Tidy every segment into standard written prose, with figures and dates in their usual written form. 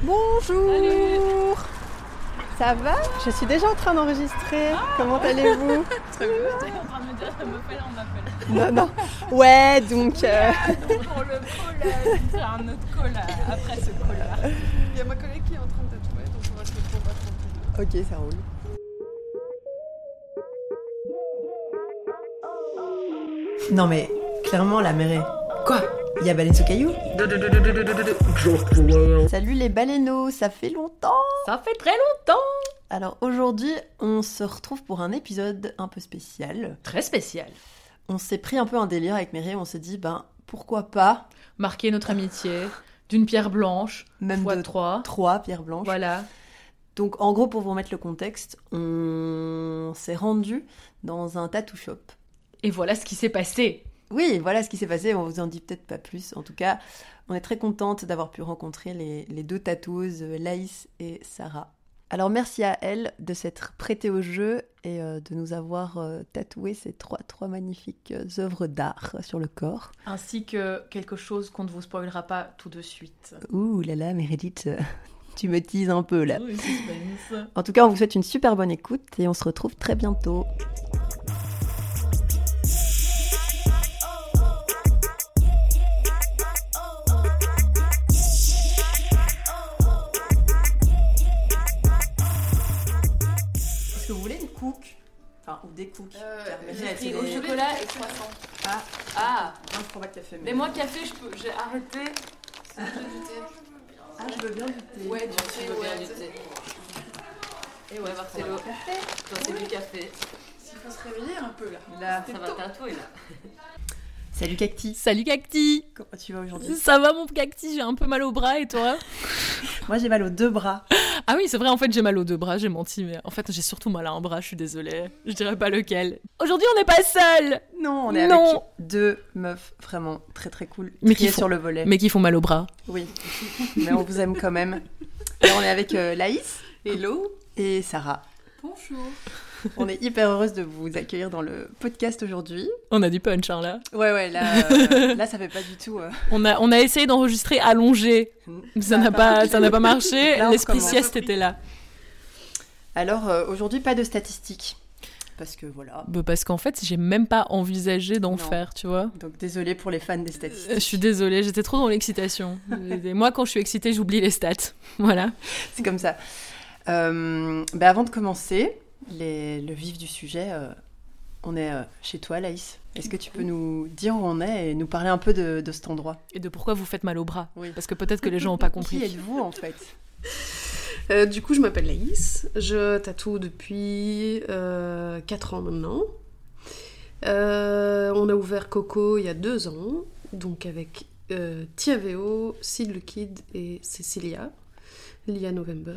Bonjour. Salut. Ça va? Je suis déjà en train d'enregistrer. Ah, comment allez-vous? Très bien. J'étais en train de me dire, ça me fait, on m'appelle. Non, non. Ouais, donc... donc pour le call, on fera un autre call après ce call-là. Il y a ma collègue qui est en train de tatouer, donc on va se retrouver entre les deux. Ok, ça roule. Non mais, clairement la mer est... Quoi? Il y a Baleine sous caillou? Salut les baleineaux, ça fait longtemps! Ça fait très longtemps! Alors aujourd'hui, on se retrouve pour un épisode un peu spécial. Très spécial. On s'est pris un peu un délire avec Mary, on s'est dit, ben pourquoi pas... marquer notre amitié d'une pierre blanche, même fois de trois pierres blanches. Voilà. Donc en gros, pour vous remettre le contexte, on s'est rendu dans un tattoo shop. Et voilà ce qui s'est passé. Oui, voilà ce qui s'est passé, on vous en dit peut-être pas plus. En tout cas, on est très contente d'avoir pu rencontrer les deux tatoueuses, Laïs et Sarah. Alors merci à elles de s'être prêtées au jeu et de nous avoir tatoué ces trois magnifiques œuvres d'art sur le corps. Ainsi que quelque chose qu'on ne vous spoilera pas tout de suite. Ouh là là, Meredith, tu me teases un peu là. Oui, suspense. En tout cas, on vous souhaite une super bonne écoute et on se retrouve très bientôt. Ou des cookies. J'ai pris au chocolat et croissant. Ah, non, je prends pas de café. Mais moi, café, je peux. J'ai arrêté. Ah, je veux du thé. Ah, je veux bien du thé. Ouais, du thé. Et ouais, Marcelo. C'est du café. S'il faut se réveiller un peu là. Là, ça va tatouer là. Salut Cacti. Salut Cacti. Comment tu vas aujourd'hui? Ça va mon Cacti, j'ai un peu mal au bras et toi? Moi j'ai mal aux deux bras. Ah oui c'est vrai, en fait j'ai mal aux deux bras, j'ai menti, mais en fait j'ai surtout mal à un bras, je suis désolée, je dirais pas lequel. Aujourd'hui on n'est pas seul. Non, on est avec deux meufs vraiment très très cool, mais qui font, sur le volet. Mais qui font mal aux bras. Oui, mais on vous aime quand même. Et on est avec Laïs. Hello. Et Sarah. Bonjour. On est hyper heureuse de vous accueillir dans le podcast aujourd'hui. On a du punch, hein, là. Ouais, là, ça fait pas du tout... On a essayé d'enregistrer allongé. Ça n'a pas marché. Là, l'esprit sieste était là. Alors, aujourd'hui, pas de statistiques. Parce que, voilà... Bah parce qu'en fait, j'ai même pas envisagé d'en faire, tu vois. Donc, désolée pour les fans des statistiques. Je suis désolée, j'étais trop dans l'excitation. Moi, quand je suis excitée, j'oublie les stats. Voilà. C'est comme ça. Avant de commencer... Le vif du sujet, on est chez toi, Laïs. Est-ce que tu peux nous dire où on est et nous parler un peu de cet endroit? Et de pourquoi vous faites mal au bras? Oui. Parce que peut-être que les gens n'ont pas compris. Qui êtes-vous, en fait? Du coup, je m'appelle Laïs. Je tatoue depuis 4 ans maintenant. On a ouvert Coco il y a 2 ans, donc avec Thiaveo, Sid Le Kid et Cécilia l'IA November.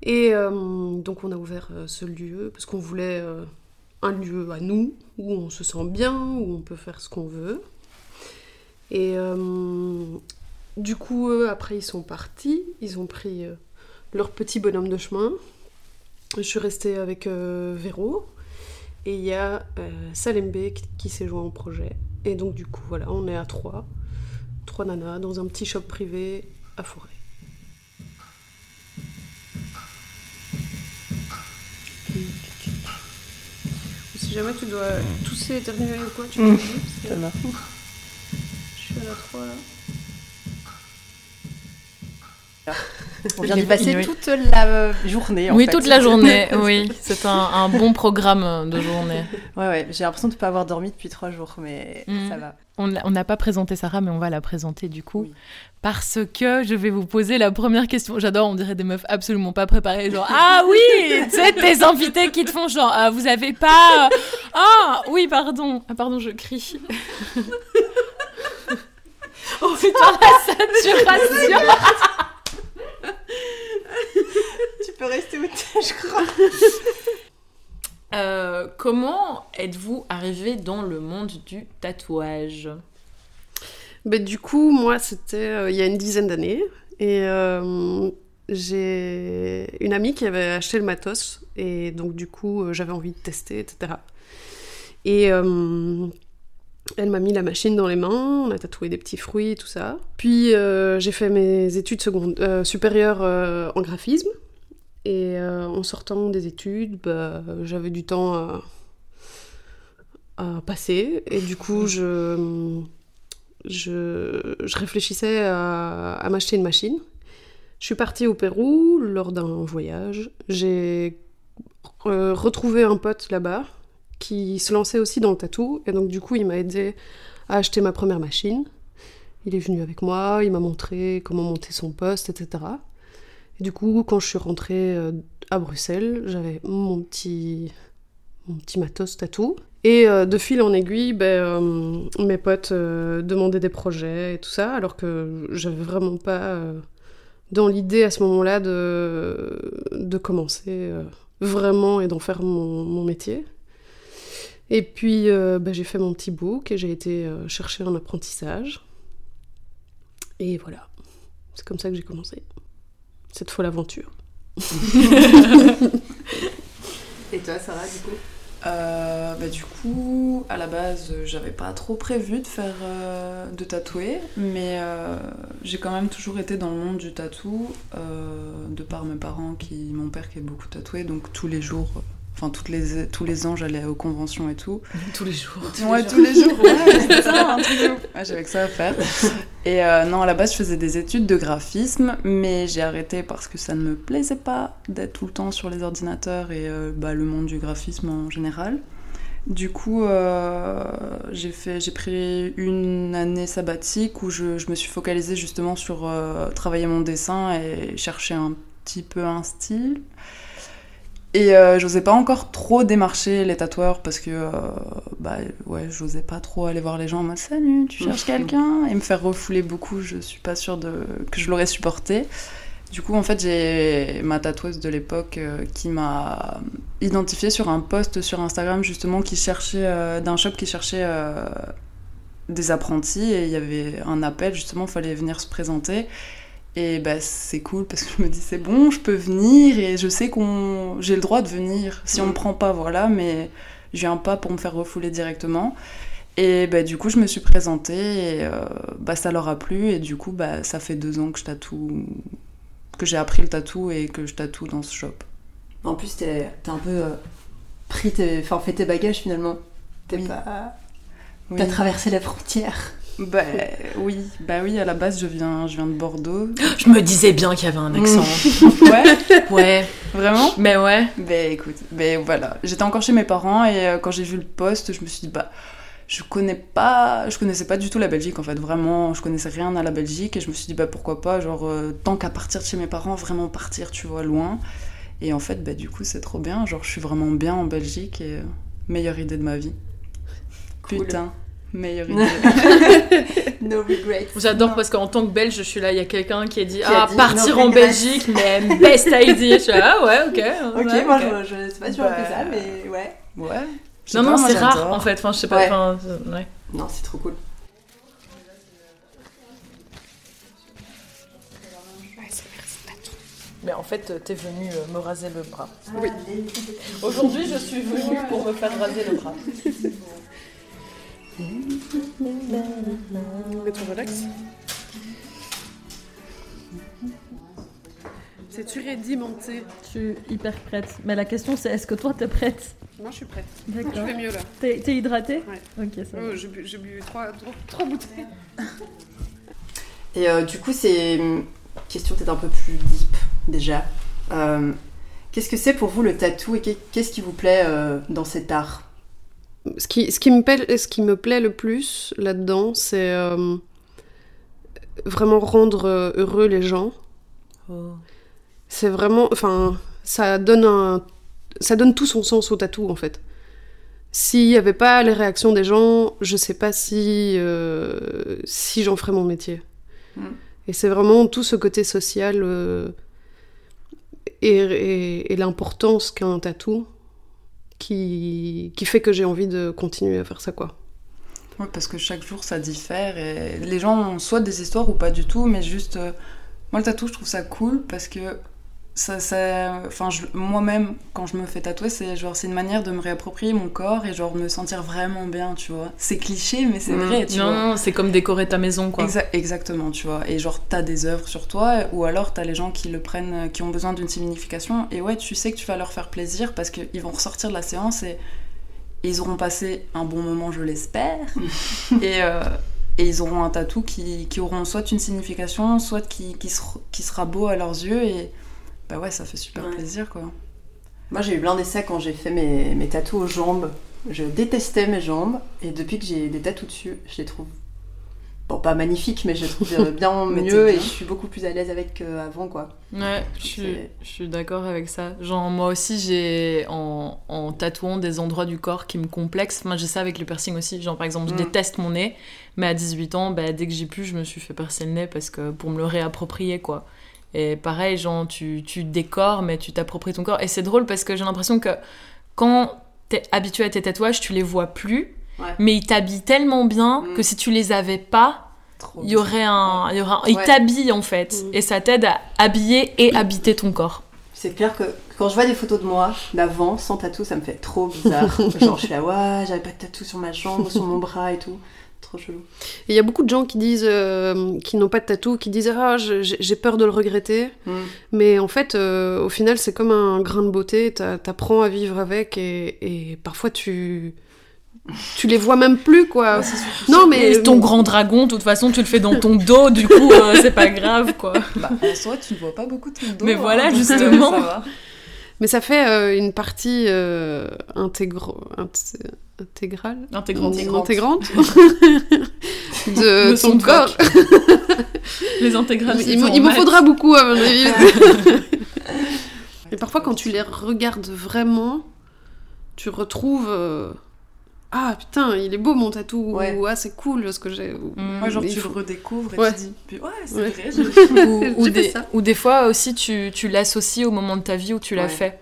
Et donc on a ouvert ce lieu parce qu'on voulait un lieu à nous, où on se sent bien, où on peut faire ce qu'on veut. Et du coup, eux, après, ils sont partis. Ils ont pris leur petit bonhomme de chemin. Je suis restée avec Véro. Et il y a Salembe qui s'est joint au projet. Et donc du coup, voilà, on est à 3 nanas dans un petit shop privé à Forêt. Si jamais tu dois tousser, éternuer ou quoi, tu peux dire. Ça marche. Je suis à la 3 là. On vient d'y passer toute la journée. Oui, toute la journée. Oui, c'est un bon programme de journée. Ouais. J'ai l'impression de ne pas avoir dormi depuis 3 jours, mais ça va. On n'a pas présenté Sarah, mais on va la présenter du coup. Oui. Parce que je vais vous poser la première question. J'adore, on dirait des meufs absolument pas préparées. Genre, ah oui, tu sais, tes invités qui te font genre, vous avez pas... Ah oui, pardon. Ah pardon, je crie. Oh putain, la saturation. Tu peux rester où t'es, je crois. Comment êtes-vous arrivée dans le monde du tatouage? Du coup, moi, c'était il y a une dizaine d'années. Et j'ai une amie qui avait acheté le matos. Et donc, du coup, j'avais envie de tester, etc. Et Elle m'a mis la machine dans les mains, on a tatoué des petits fruits, tout ça. Puis j'ai fait mes études supérieures en graphisme. Et en sortant des études, bah, j'avais du temps à passer. Et du coup, je réfléchissais à m'acheter une machine. Je suis partie au Pérou lors d'un voyage. J'ai retrouvé un pote là-bas qui se lançait aussi dans le tattoo. Et donc, du coup, il m'a aidé à acheter ma première machine. Il est venu avec moi, il m'a montré comment monter son poste, etc. Et du coup, quand je suis rentrée à Bruxelles, j'avais mon petit matos tattoo. Et de fil en aiguille, mes potes demandaient des projets et tout ça, alors que j'avais vraiment pas dans l'idée à ce moment-là de commencer vraiment et d'en faire mon métier. Et puis j'ai fait mon petit book et j'ai été chercher un apprentissage. Et voilà, c'est comme ça que j'ai commencé cette folle aventure. Et toi, Sarah, du coup? Du coup, à la base, j'avais pas trop prévu de faire de tatouer, mais j'ai quand même toujours été dans le monde du tatou, de par mes parents, mon père qui est beaucoup tatoué, donc tous les jours, enfin tous les ans, j'allais aux conventions et tout. Tous les jours. Ouais, c'était ça, un truc de ouf. Ouais, j'avais que ça à faire. Et non, à la base, je faisais des études de graphisme, mais j'ai arrêté parce que ça ne me plaisait pas d'être tout le temps sur les ordinateurs et le monde du graphisme en général. Du coup, j'ai pris une année sabbatique où je me suis focalisée justement sur travailler mon dessin et chercher un petit peu un style. Et j'osais pas encore trop démarcher les tatoueurs parce que j'osais pas trop aller voir les gens en mode salut, tu cherches quelqu'un, et me faire refouler beaucoup, je suis pas sûre que je l'aurais supporté. Du coup, en fait, j'ai ma tatoueuse de l'époque qui m'a identifiée sur un post sur Instagram justement qui cherchait d'un shop qui cherchait des apprentis, et il y avait un appel justement, fallait venir se présenter. Et c'est cool parce que je me dis c'est bon, je peux venir et je sais j'ai le droit de venir si on me prend pas, voilà, mais je viens pas pour me faire refouler directement. Et du coup, je me suis présentée et ça leur a plu, et du coup ça fait 2 ans que je tatoue, que j'ai appris le tatou et que je tatoue dans ce shop. En plus t'as un peu fait tes bagages finalement. T'as traversé la frontière. Oui, à la base je viens de Bordeaux. Je me disais bien qu'il y avait un accent. Ouais. Vraiment ? Mais ouais. Écoute, voilà, j'étais encore chez mes parents et quand j'ai vu le poste, je me suis dit je connaissais pas du tout la Belgique en fait, vraiment, je connaissais rien à la Belgique, et je me suis dit pourquoi pas, tant qu'à partir de chez mes parents, vraiment partir, tu vois, loin. Et en fait, du coup, c'est trop bien, je suis vraiment bien en Belgique et meilleure idée de ma vie. Cool. Putain. Meilleure idée. No regrets. J'adore parce qu'en tant que belge, je suis là, il y a quelqu'un qui a dit partir no en Belgique, mais best idea. Je suis là, ok, moi okay. Je sais pas si j'aurais fait ça, mais ouais. Ouais. Non, c'est rare en fait. Enfin, je sais pas. Ouais. Ouais. Non, c'est trop cool. Mais en fait, t'es venue me raser le bras. Oui. Aujourd'hui, je suis venue pour me faire raser le bras. Trop relax. C'est-tu rédimenté? Je suis hyper prête. Mais la question c'est, est-ce que toi t'es prête? Moi je suis prête. D'accord. Je vais mieux là. T'es hydratée? Ouais. Ok, ça va. Oh, j'ai bu 3 bouteilles. Et du coup, c'est une question peut-être un peu plus deep déjà. Qu'est-ce que c'est pour vous le tattoo et qu'est-ce qui vous plaît dans cet art? Ce qui me plaît le plus là-dedans, c'est vraiment rendre heureux les gens. Oh. C'est vraiment... Enfin, ça donne tout son sens au tatou, en fait. S'il n'y avait pas les réactions des gens, je ne sais pas si j'en ferais mon métier. Mm. Et c'est vraiment tout ce côté social et l'importance qu'a un tatou. Qui fait que j'ai envie de continuer à faire ça, quoi. Oui, parce que chaque jour, ça diffère. Et les gens ont soit des histoires ou pas du tout, mais juste... moi, le tatou, je trouve ça cool parce que moi-même, quand je me fais tatouer, c'est une manière de me réapproprier mon corps et genre me sentir vraiment bien, tu vois. C'est cliché, mais c'est vrai, tu vois. Non, c'est comme décorer ta maison, quoi. Exactement, tu vois. Et genre, t'as des œuvres sur toi, ou alors t'as les gens qui le prennent, qui ont besoin d'une signification, et ouais, tu sais que tu vas leur faire plaisir parce qu'ils vont ressortir de la séance et ils auront passé un bon moment, je l'espère. Et ils auront un tatou qui auront soit une signification, soit qui sera beau à leurs yeux. Et bah ouais, ça fait super plaisir, quoi. Moi, j'ai eu plein d'essais quand j'ai fait mes tatous aux jambes. Je détestais mes jambes. Et depuis que j'ai des tatous dessus, je les trouve... Bon, pas magnifiques, mais je les trouve bien mieux. Et je suis beaucoup plus à l'aise avec qu'avant, quoi. Ouais, je suis d'accord avec ça. Genre, moi aussi, j'ai... En tatouant des endroits du corps qui me complexent... Moi, j'ai ça avec le piercing aussi. Genre, par exemple, je déteste mon nez. Mais à 18 ans, bah, dès que j'ai pu, je me suis fait percer le nez parce que, pour me le réapproprier, quoi. Et pareil, genre, tu décores, mais tu t'appropries ton corps. Et c'est drôle parce que j'ai l'impression que quand t'es habitué à tes tatouages, tu les vois plus, mais ils t'habillent tellement bien que si tu les avais pas, il y aurait un... Ils t'habillent, en fait. Et ça t'aide à habiller et habiter ton corps. C'est clair que quand je vois des photos de moi d'avant, sans tatou, ça me fait trop bizarre. Genre, je suis là, ouais, j'avais pas de tatou sur ma jambe, sur mon bras et tout. Trop chelou. Il y a beaucoup de gens qui disent, qui n'ont pas de tatou, qui disent « Ah, j'ai peur de le regretter. » Mais en fait, au final, c'est comme un grain de beauté. T'apprends à vivre avec et parfois tu les vois même plus, quoi. Ouais, non, mais ton grand dragon, de toute façon, tu le fais dans ton dos, du coup, c'est pas grave, quoi. Bah, en soi, tu ne vois pas beaucoup ton dos. Mais voilà, justement. Mais ça fait une partie intégrante de son corps. Les intégrales, il m'en faudra beaucoup, à mon avis. Et parfois, quand tu les regardes vraiment, tu retrouves... Ah putain, il est beau mon tatou, ou ah c'est cool ce que j'ai. Ouais, genre tu le redécouvres et tu dis ouais, c'est vrai, ou des fois aussi tu l'associes au moment de ta vie où tu l'as fait.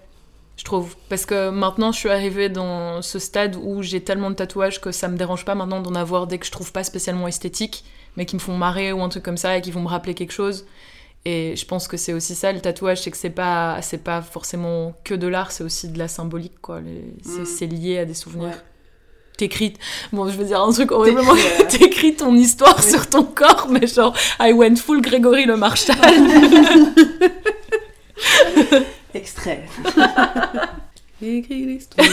Je trouve, parce que maintenant je suis arrivée dans ce stade où j'ai tellement de tatouages que ça me dérange pas maintenant d'en avoir dès que je trouve pas spécialement esthétique, mais qui me font marrer ou un truc comme ça et qui vont me rappeler quelque chose. Et je pense que c'est aussi ça, le tatouage, c'est que c'est pas forcément que de l'art, c'est aussi de la symbolique, quoi. C'est lié à des souvenirs. Ouais. Bon, je veux dire un truc horriblement... T'écris ton histoire sur ton corps, mais genre, I went full Grégory Lemarchal. Extrait. Écris l'histoire.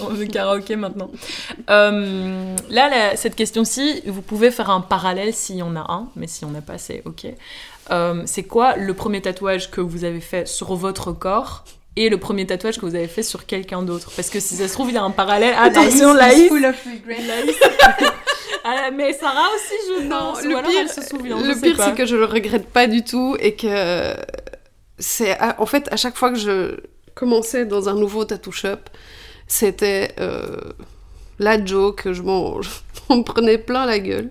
On veut karaoké maintenant. Là, cette question-ci, vous pouvez faire un parallèle s'il y en a un, mais s'il n'y en a pas, c'est OK. C'est quoi le premier tatouage que vous avez fait sur votre corps ? Et le premier tatouage que vous avez fait sur quelqu'un d'autre. Parce que si ça se trouve, il y a un parallèle. Attention, Laïs. Mais Sarah aussi, elle se souvient. Le pire, c'est que je le regrette pas du tout. Et que c'est... En fait, à chaque fois que je commençais dans un nouveau tattoo shop, c'était la joke. Je m'en prenais plein la gueule.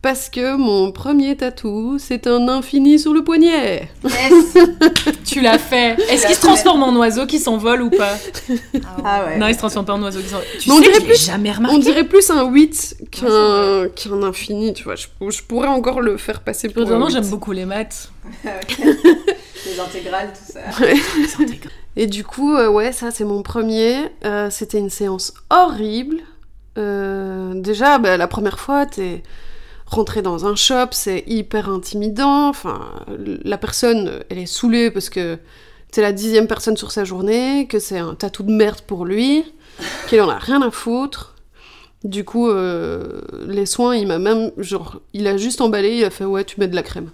Parce que mon premier tatou, c'est un infini sur le poignet. Yes. Tu l'as fait. Est-ce qu'il se transforme en oiseau qui s'envole ou pas ? Ah ouais. Non, il se transforme pas en oiseau qui s'envole. Jamais remarqué. On dirait plus un 8 qu'un infini, tu vois. Je pourrais encore le faire passer pour un 8. J'aime beaucoup les maths. Les intégrales, tout ça. Ouais. Les intégrales. Et du coup, ça, c'est mon premier. C'était une séance horrible. Déjà, la première fois, t'es... Rentrer dans un shop, c'est hyper intimidant. Enfin, la personne, elle est saoulée parce que t'es la 10e personne sur sa journée, que c'est un tatou de merde pour lui, qu'il en a rien à foutre. Du coup, les soins, il m'a même... Genre, il a juste emballé, il a fait « Ouais, tu mets de la crème. »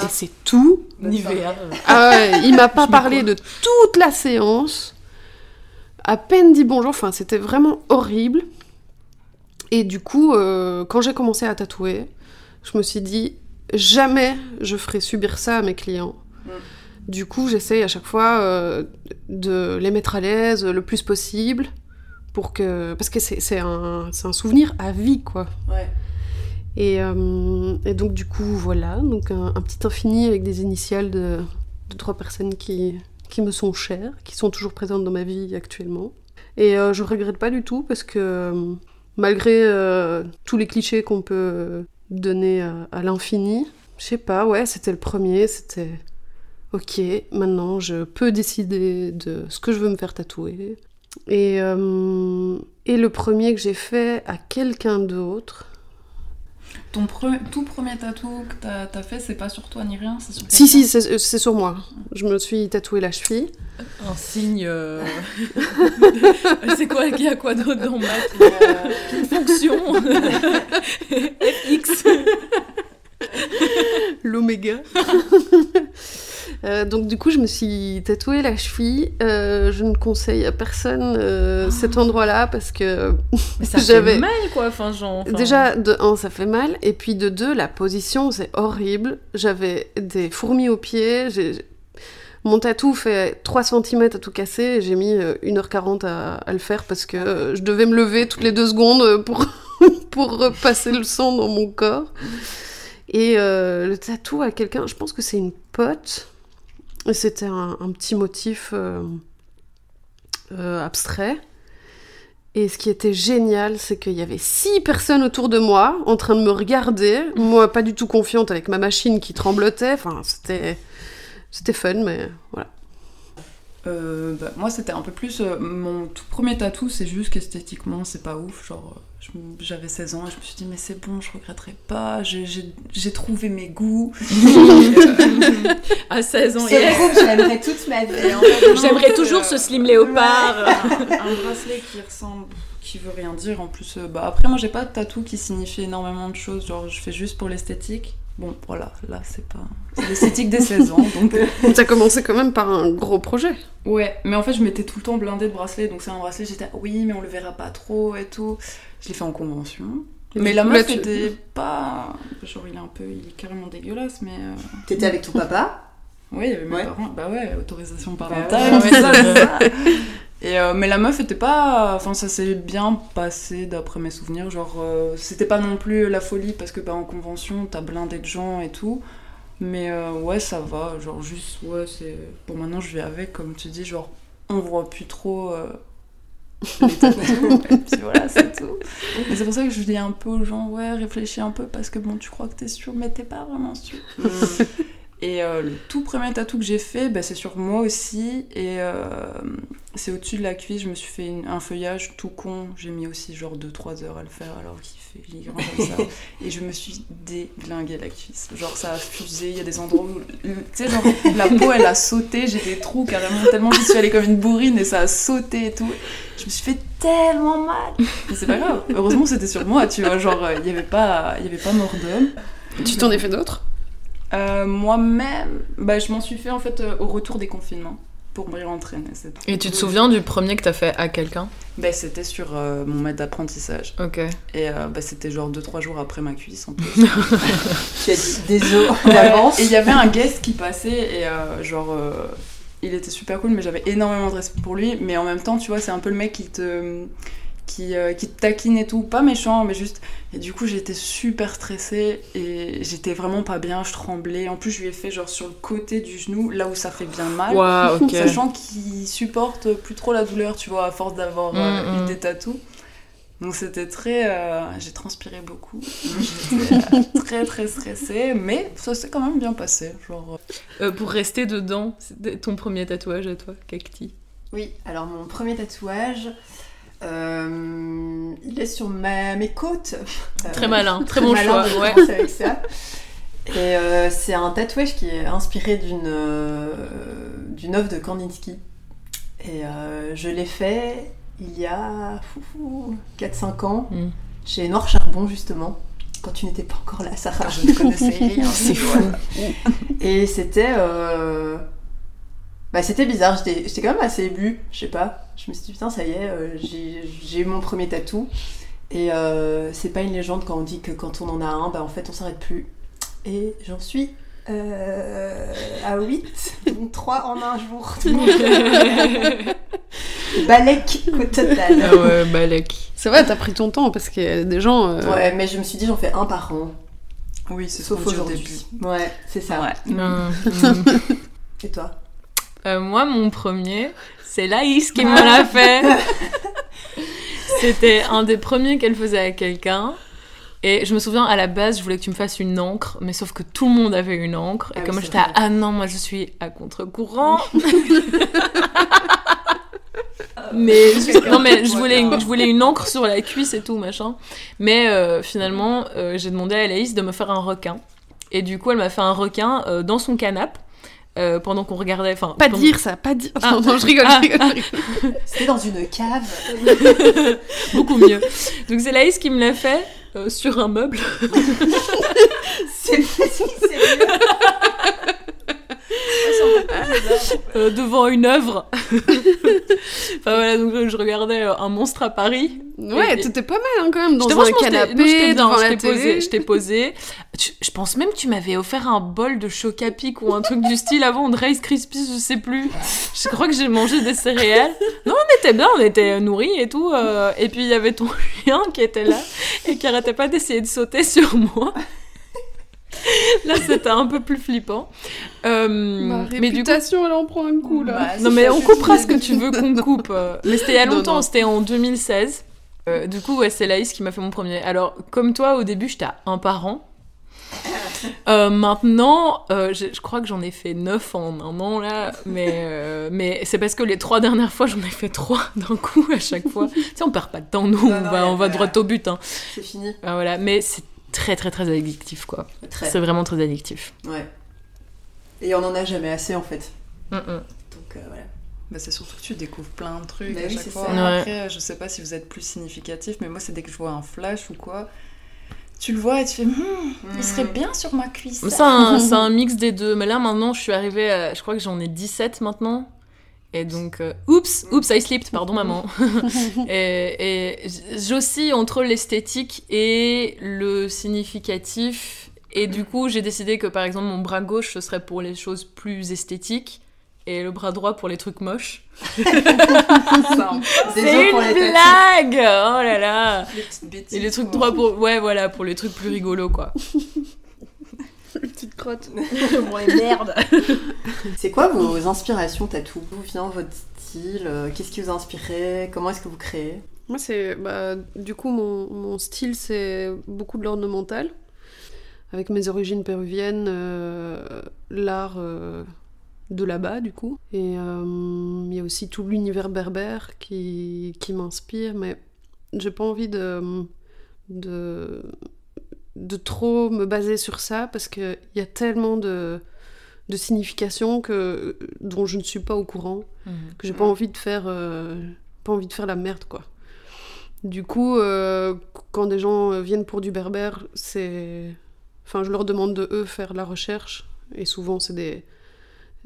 Et c'est tout. Nivea. Ah ouais, il m'a pas parlé de toute la séance. À peine dit bonjour. Enfin, c'était vraiment horrible. Et du coup, quand j'ai commencé à tatouer, je me suis dit, jamais je ferai subir ça à mes clients. Du coup, j'essaye à chaque fois de les mettre à l'aise le plus possible, parce que c'est un souvenir à vie, quoi. Ouais. Et donc, du coup, voilà, donc un petit infini avec des initiales de 3 personnes qui me sont chères, qui sont toujours présentes dans ma vie actuellement. Et je regrette pas du tout, parce que... malgré tous les clichés qu'on peut donner à l'infini. Je sais pas, c'était le premier, c'était ok, maintenant je peux décider de ce que je veux me faire tatouer. Et le premier que j'ai fait à quelqu'un d'autre... Ton tout premier tatou que t'as fait, c'est pas sur toi ni rien, c'est sur quelqu'un ? Si, c'est sur moi. Je me suis tatoué la cheville. Un signe... c'est quoi, il y a quoi d'autre dans maths ? Une fonction Fx l'oméga. Donc du coup je me suis tatoué la cheville, je ne conseille à personne cet endroit-là parce que j'avais... fait mal quoi, déjà de un ça fait mal et puis de deux la position c'est horrible, j'avais des fourmis aux pieds, mon tatou fait 3 cm à tout casser et j'ai mis 1h40 à le faire parce que je devais me lever toutes les 2 secondes pour repasser le sang dans mon corps. Et le tatou à quelqu'un, je pense que c'est une pote, et c'était un petit motif abstrait. Et ce qui était génial, c'est qu'il y avait 6 personnes autour de moi, en train de me regarder, moi pas du tout confiante avec ma machine qui tremblotait, enfin c'était fun, mais voilà. Moi c'était un peu plus mon tout premier tatou, c'est juste qu'esthétiquement c'est pas ouf, genre j'avais 16 ans et je me suis dit mais c'est bon, je regretterai pas, j'ai trouvé mes goûts à 16 ans. Ce groupe j'aimerais toute ma vie, j'aimerais toujours ce slim léopard, un bracelet qui ressemble, qui veut rien dire en plus. Après moi j'ai pas de tatou qui signifie énormément de choses, genre je fais juste pour l'esthétique. Bon, voilà, là, c'est pas... C'est l'esthétique des 16 ans, donc... Ça commençait quand même par un gros projet. Ouais, mais en fait, je m'étais tout le temps blindée de bracelets, donc c'est un bracelet, j'étais... Oui, mais on le verra pas trop, et tout. Je l'ai fait en convention. Mais la meuf, c'était pas... Genre, il est carrément dégueulasse, mais... T'étais avec ton papa ? Oui, il y avait mes parents. Bah ouais, autorisation parentale, mais ça. Et mais la meuf était pas... Enfin, ça s'est bien passé d'après mes souvenirs. Genre, c'était pas non plus la folie parce que en convention, t'as blindé de gens et tout. Mais ouais, ça va. Genre, juste, ouais, c'est... Bon, maintenant, je vais avec, comme tu dis, genre, on voit plus trop les tatous. Et puis voilà, c'est tout. Et c'est pour ça que je dis un peu aux gens, ouais, réfléchis un peu parce que bon, tu crois que t'es sûre, mais t'es pas vraiment sûre. Et le tout premier tatou que j'ai fait, c'est sur moi aussi, et c'est au-dessus de la cuisse, je me suis fait un feuillage tout con, j'ai mis aussi genre 2-3 heures à le faire alors qu'il fait grand comme ça, et je me suis déglinguée la cuisse, genre ça a fusé, il y a des endroits où, tu sais genre la peau elle a sauté, j'ai des trous carrément, tellement j'y suis allée comme une bourrine et ça a sauté et tout, je me suis fait tellement mal, mais c'est pas grave, heureusement c'était sur moi, tu vois, genre il y avait pas mort d'homme. Tu t'en es fait d'autres? Moi-même, je m'en suis fait en fait au retour des confinements pour me réentraîner. Et tu te souviens du premier que t'as fait à quelqu'un ? C'était sur mon maître d'apprentissage. Ok. Et c'était genre 2-3 jours après ma cuisse en plus. Tu as dit désolé en avance. Et il y avait un guest qui passait et il était super cool, mais j'avais énormément de respect pour lui. Mais en même temps, tu vois, c'est un peu le mec qui te taquine et tout, pas méchant, mais juste... Et du coup, j'étais super stressée et j'étais vraiment pas bien, je tremblais. En plus, je lui ai fait genre sur le côté du genou, là où ça fait bien mal, wow, okay. Sachant qu'il supporte plus trop la douleur, tu vois, à force d'avoir eu des tatous. Donc c'était très... j'ai transpiré beaucoup, j'étais très très stressée, mais ça s'est quand même bien passé. Genre... pour rester dedans, c'était ton premier tatouage à toi, Cacti ? Oui, alors mon premier tatouage... il est sur mes côtes. Très malin, très bon malin choix. Ouais. Avec ça. Et c'est un tatouage qui est inspiré d'une œuvre de Kandinsky. Et je l'ai fait il y a 4-5 ans chez Noir Charbon justement. Quand tu n'étais pas encore là, Sarah, je ne connaissais rien. C'est fou. Et c'était... c'était bizarre, j'étais quand même assez émue, je sais pas. Je me suis dit, putain, ça y est, j'ai eu mon premier tatou. Et c'est pas une légende quand on dit que quand on en a un, en fait, on s'arrête plus. Et j'en suis à 8, donc 3 en un jour. Balèque au total. Ah ouais, balèque. C'est vrai, t'as pris ton temps, parce qu'il y a des gens... Ouais, mais je me suis dit, j'en fais un par an. Oui, c'est sauf aujourd'hui. Ouais, c'est ça. Ouais. Et toi ? Moi, mon premier, c'est Laïs qui me l'a fait. C'était un des premiers qu'elle faisait à quelqu'un. Et je me souviens, à la base, je voulais que tu me fasses une encre, mais sauf que tout le monde avait une encre. Et comme j'étais à, ah non, moi je suis à contre-courant. Mais non, mais je voulais une encre sur la cuisse et tout, machin. Mais finalement, j'ai demandé à Laïs de me faire un requin. Et du coup, elle m'a fait un requin dans son canapé. Pendant qu'on regardait, enfin, pas pendant... dire ça, pas dire. Ah, non, je rigole. C'était dans une cave. Beaucoup mieux. Donc c'est Laïs qui me l'a fait sur un meuble. c'est mieux. Devant une œuvre. Enfin voilà, donc je regardais Un Monstre à Paris. Ouais, t'étais pas mal hein, quand même dans un canapé, devant la télé. Je t'ai posée. Je pense même que tu m'avais offert un bol de Chocapic ou un truc du style avant, de Rice Krispies, je sais plus. Je crois que j'ai mangé des céréales. Non, on était bien, on était nourris et tout. Et puis il y avait ton chien qui était là et qui arrêtait pas d'essayer de sauter sur moi. Là, c'était un peu plus flippant. Ma réputation, mais du coup... elle en prend un coup, là. Bah, non, mais on coupera ce que tu veux qu'on coupe. Mais c'était il y a longtemps, c'était en 2016. Du coup, ouais, c'est Laïs qui m'a fait mon premier. Alors, comme toi, au début, j'étais à un par an. Maintenant, je crois que j'en ai fait 9 en un an, là. Mais c'est parce que les 3 dernières fois, j'en ai fait 3 d'un coup à chaque fois. Tu sais, on perd pas de temps, nous. On va droit au but. Hein. C'est fini. Ben, voilà. Mais c'est très très très addictif quoi. C'est vraiment très addictif. Ouais. Et on en a jamais assez en fait. Donc voilà. Bah, c'est surtout que tu découvres plein de trucs à chaque fois. Ouais. Après, je sais pas si vous êtes plus significatif, mais moi c'est dès que je vois un flash ou quoi, tu le vois et tu fais il serait bien sur ma cuisse. Ça, c'est un mix des deux. Mais là maintenant je suis arrivée à, je crois que j'en ai 17 maintenant. Et donc, oups, I slipped, pardon maman. et j'oscille entre l'esthétique et le significatif. Et du coup, j'ai décidé que par exemple, mon bras gauche, ce serait pour les choses plus esthétiques et le bras droit pour les trucs moches. C'est une blague! Oh là là! Les petites bêtises. Et les trucs droits pour... Ouais, voilà, pour les trucs plus rigolos, quoi. Les petites crottes. Bon, et merde. C'est quoi vos inspirations, tatou? D'où vient votre style? Qu'est-ce qui vous a inspiré? Comment est-ce que vous créez? Moi, c'est... Bah, du coup, mon style, c'est beaucoup de l'ornemental. Avec mes origines péruviennes, l'art de là-bas, du coup. Et il y a aussi tout l'univers berbère qui m'inspire. Mais j'ai pas envie de trop me baser sur ça, parce qu'il y a tellement de significations dont je ne suis pas au courant, que j'ai pas envie de faire la merde, quoi. Du coup, quand des gens viennent pour du berbère, je leur demande de eux faire la recherche, et souvent c'est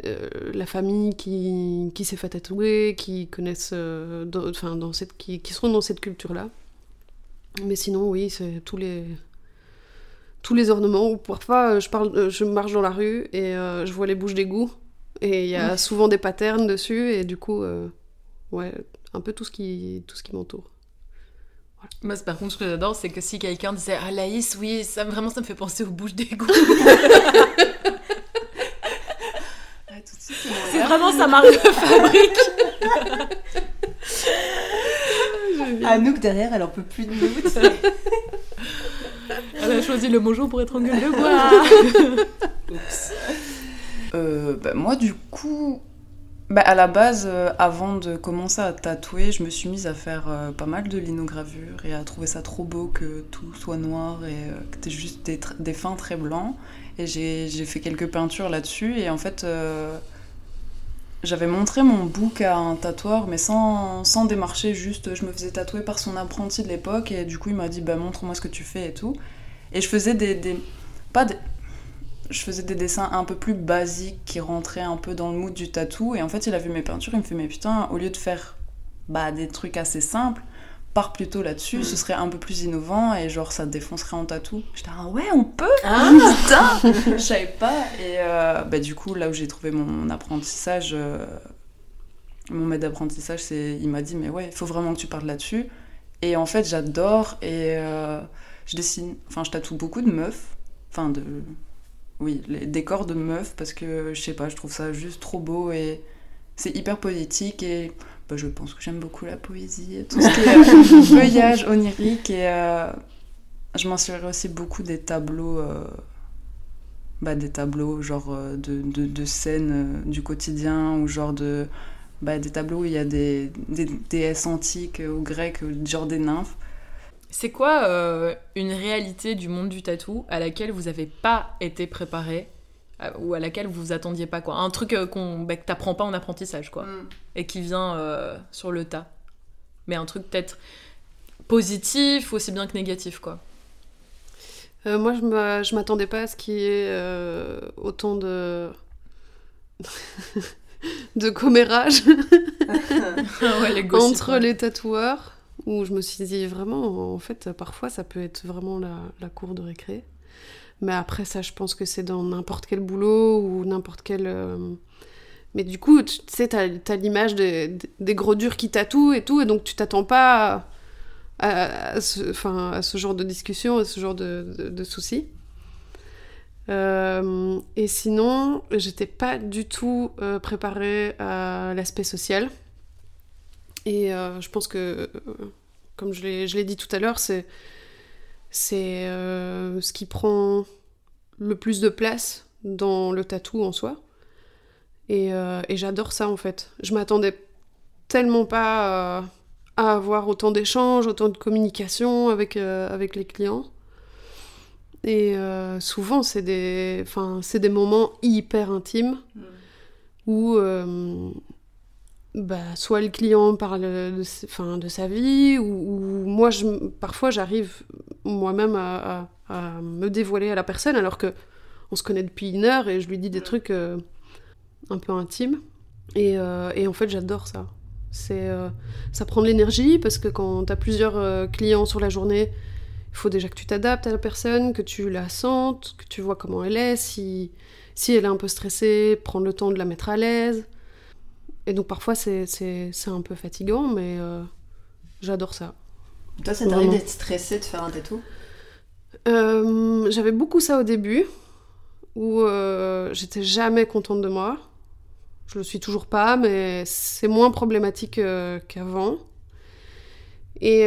la famille qui s'est fait tatouer, qui connaissent, qui sont dans cette culture-là. Mais sinon, oui, c'est tous les ornements, ou parfois je marche dans la rue et je vois les bouches d'égout et il y a souvent des patterns dessus, et du coup un peu tout ce qui m'entoure. Voilà. Moi par contre, ce que j'adore, c'est que si quelqu'un disait ah Laïs, oui, ça me fait penser aux bouches d'égout. Ah, tout de suite, c'est vraiment sa marque de fabrique. Anouk derrière, elle en peut plus de nous. Elle a choisi le mojo pour être en gueule de bois. Oups. Moi, du coup, à la base, avant de commencer à tatouer, je me suis mise à faire pas mal de linogravure et à trouver ça trop beau que tout soit noir et que t'aies juste des fins très blancs. Et j'ai fait quelques peintures là-dessus. Et en fait, j'avais montré mon book à un tatoueur, mais sans démarcher, juste je me faisais tatouer par son apprenti de l'époque, et du coup il m'a dit montre-moi ce que tu fais et tout. Et je faisais des dessins un peu plus basiques qui rentraient un peu dans le mood du tatou. Et en fait il a vu mes peintures, il me fait mais putain, au lieu de faire des trucs assez simples, pars plutôt là-dessus, ce serait un peu plus innovant et genre ça défoncerait en tatou. J'étais ah ouais, on peut, putain. Je savais pas. Et du coup là où j'ai trouvé mon apprentissage, mon maître d'apprentissage, il m'a dit mais ouais, il faut vraiment que tu parles là-dessus. Et en fait j'adore, et je tatoue beaucoup de meufs, les décors de meufs, parce que je sais pas, je trouve ça juste trop beau et c'est hyper poétique. Et je pense que j'aime beaucoup la poésie, tout ce qui est feuillage onirique, et Je m'inspirais aussi beaucoup des tableaux, des tableaux genre de scènes du quotidien, ou genre de, des tableaux où il y a des déesses antiques ou grecques, genre des nymphes. C'est quoi une réalité du monde du tattoo à laquelle vous n'avez pas été préparé ou à laquelle vous vous attendiez pas, quoi? Un truc que t'apprends pas en apprentissage, quoi, et qui vient sur le tas. Mais un truc peut-être positif aussi bien que négatif, quoi. Moi, je m'attendais pas à ce qu'il y ait autant de... de commérage entre les tatoueurs, où je me suis dit vraiment, en fait, parfois, ça peut être vraiment la cour de récré. Mais après ça, je pense que c'est dans n'importe quel boulot ou n'importe quel... Mais du coup, tu sais, t'as l'image des gros durs qui tatouent et tout, et donc tu t'attends pas à ce genre de discussion, à ce genre de soucis. Et sinon, j'étais pas du tout préparée à l'aspect social. Et je pense que, comme je l'ai dit tout à l'heure, c'est ce qui prend le plus de place dans le tattoo en soi. Et j'adore ça, en fait. Je m'attendais tellement pas à avoir autant d'échanges, autant de communication avec les clients. Et souvent, c'est des moments hyper intimes où... soit le client parle de sa vie, ou moi, parfois j'arrive moi-même à me dévoiler à la personne, alors qu'on se connaît depuis une heure et je lui dis des trucs un peu intimes. Et en fait, j'adore ça. Ça prend de l'énergie, parce que quand t'as plusieurs clients sur la journée, il faut déjà que tu t'adaptes à la personne, que tu la sentes, que tu vois comment elle est, si elle est un peu stressée, prendre le temps de la mettre à l'aise. Et donc parfois c'est un peu fatigant, mais j'adore ça. Toi, ça t'arrive d'être stressée de faire un tattoo? J'avais beaucoup ça au début, où j'étais jamais contente de moi. Je le suis toujours pas, mais c'est moins problématique qu'avant. Et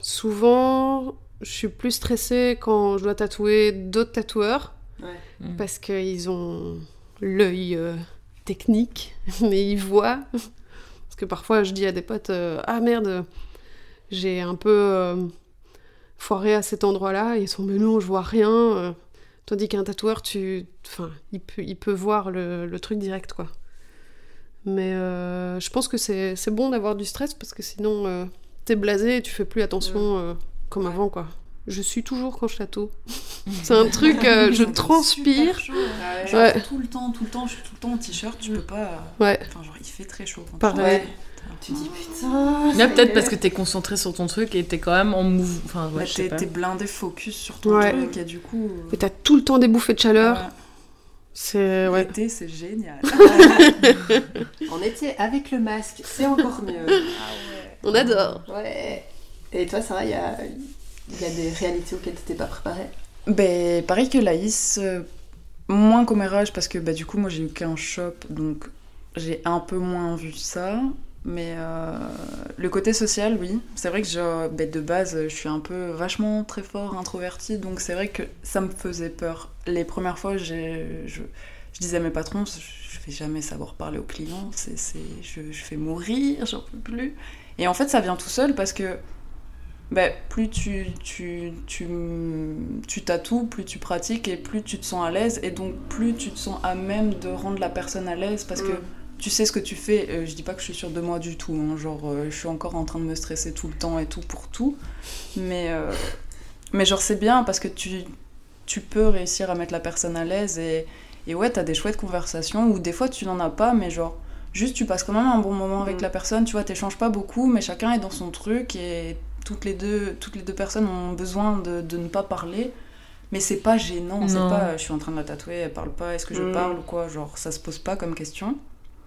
souvent, je suis plus stressée quand je dois tatouer d'autres tatoueurs, parce qu'ils ont l'œil... technique, mais ils voient. Parce que parfois, je dis à des potes « Ah merde, j'ai un peu foiré à cet endroit-là. » Ils sont « Mais non, je vois rien. » Tandis qu'un tatoueur, il peut voir le truc direct, quoi. Mais je pense que c'est bon d'avoir du stress, parce que sinon, t'es blasé et tu fais plus attention comme avant, quoi. Je suis toujours quand je tatoue. C'est un truc, je transpire. Chaud, tout le temps, je suis tout le temps en t-shirt, je peux pas... Enfin, genre, il fait très chaud. Pareil. Tu dis, putain... Là, peut-être parce que t'es concentré sur ton truc et t'es quand même en mouvement. Enfin, t'es blindé focus sur ton truc, et du coup... Et t'as tout le temps des bouffées de chaleur. L'été, c'est génial. En été, avec le masque, c'est encore mieux. On adore. Ouais. Et toi, Sarah, il y a des réalités auxquelles tu n'étais pas préparée? Pareil que Laïs, moins commérage, parce que du coup, moi, j'ai eu qu'un shop, donc j'ai un peu moins vu ça. Mais le côté social, oui. C'est vrai que de base, je suis un peu vachement très fort introvertie, donc c'est vrai que ça me faisait peur. Les premières fois, je disais à mes patrons, je ne vais jamais savoir parler aux clients, je fais mourir, j'en peux plus. Et en fait, ça vient tout seul, parce que plus tu tatoues, plus tu pratiques et plus tu te sens à l'aise, et donc plus tu te sens à même de rendre la personne à l'aise, parce que tu sais ce que tu fais. Je dis pas que je suis sûre de moi du tout, hein, genre je suis encore en train de me stresser tout le temps et tout pour tout, mais genre c'est bien, parce que tu peux réussir à mettre la personne à l'aise, et ouais, t'as des chouettes conversations, ou des fois tu n'en as pas, mais genre juste tu passes quand même un bon moment avec la personne, tu vois, t'échanges pas beaucoup, mais chacun est dans son truc, et toutes les deux personnes ont besoin de ne pas parler, mais c'est pas gênant, c'est pas je suis en train de la tatouer, elle parle pas, est-ce que je parle ou quoi, genre ça se pose pas comme question.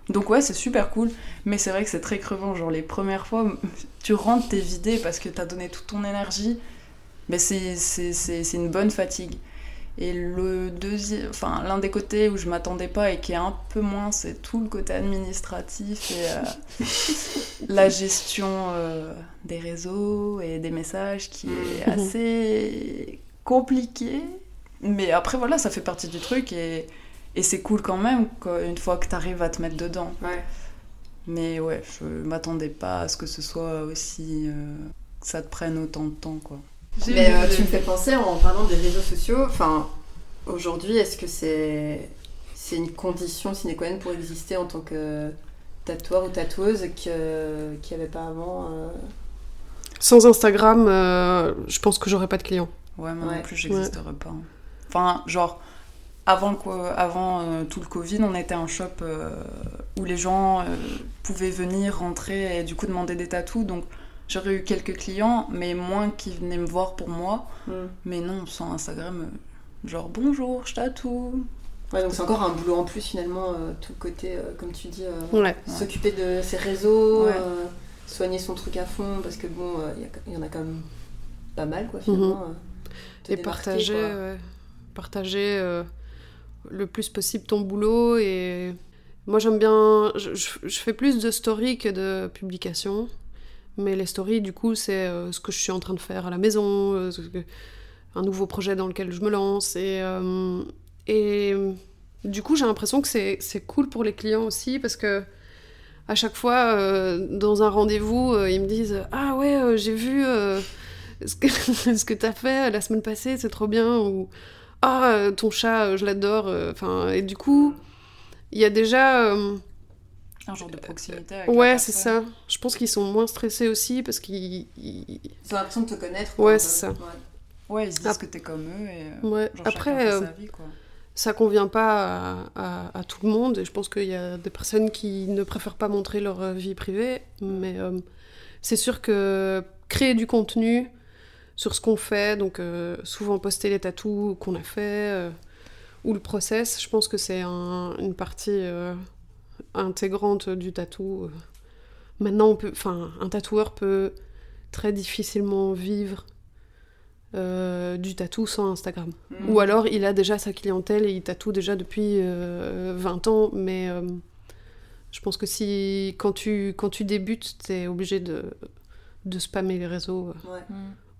Donc ouais, c'est super cool, mais c'est vrai que c'est très crevant, genre les premières fois, tu rentres, t'es vidé, parce que t'as donné toute ton énergie, mais c'est une bonne fatigue. Et le deuxième, enfin, l'un des côtés où je m'attendais pas et qui est un peu moins, c'est tout le côté administratif et la gestion des réseaux et des messages qui est assez compliqué. Mais après, voilà, ça fait partie du truc et c'est cool quand même une fois que t'arrives à te mettre dedans. Ouais. Mais ouais, je m'attendais pas à ce que ce soit aussi... que ça te prenne autant de temps, quoi. Mais tu me fais penser, en parlant des réseaux sociaux, enfin, aujourd'hui, est-ce que c'est une condition sine qua non pour exister en tant que tatoueur ou tatoueuse qu'il n'y avait pas avant Sans Instagram, je pense que j'aurais pas de clients. Ouais, moi non plus, j'existerais pas. Hein. Enfin, genre, avant tout le Covid, on était un shop où les gens pouvaient venir, rentrer et du coup demander des tatous, donc... J'aurais eu quelques clients, mais moins qui venaient me voir pour moi. Mm. Mais non, sans Instagram, genre bonjour, je tatoue. Ouais, donc c'est encore un boulot en plus finalement, tout le côté, comme tu dis, s'occuper de ses réseaux, soigner son truc à fond, parce que bon, il y en a quand même pas mal, quoi, finalement. Et partager, quoi. Partager le plus possible ton boulot. Et moi, j'aime bien, je fais plus de stories que de publications. Mais les stories, du coup, c'est ce que je suis en train de faire à la maison, un nouveau projet dans lequel je me lance. Et du coup, j'ai l'impression que c'est cool pour les clients aussi, parce que à chaque fois, dans un rendez-vous, ils me disent « Ah ouais, j'ai vu ce que t'as fait la semaine passée, c'est trop bien » ou « Ah, ton chat, je l'adore ». Et du coup, il y a déjà... un genre de proximité. Ouais, c'est ça. Je pense qu'ils sont moins stressés aussi parce qu'ils... Ils ont l'impression de te connaître. Ouais, c'est ça. Ouais, ils se disent que t'es comme eux et genre, après, chacun fait sa vie, quoi. Ça convient pas à tout le monde et je pense qu'il y a des personnes qui ne préfèrent pas montrer leur vie privée, mais c'est sûr que créer du contenu sur ce qu'on fait, donc souvent poster les tatous qu'on a fait ou le process, je pense que c'est une partie... intégrante du tatou. Maintenant, un tatoueur peut très difficilement vivre du tatou sans Instagram. Mmh. Ou alors, il a déjà sa clientèle et il tatoue déjà depuis 20 ans, mais je pense que quand tu débutes, t'es obligé de spammer les réseaux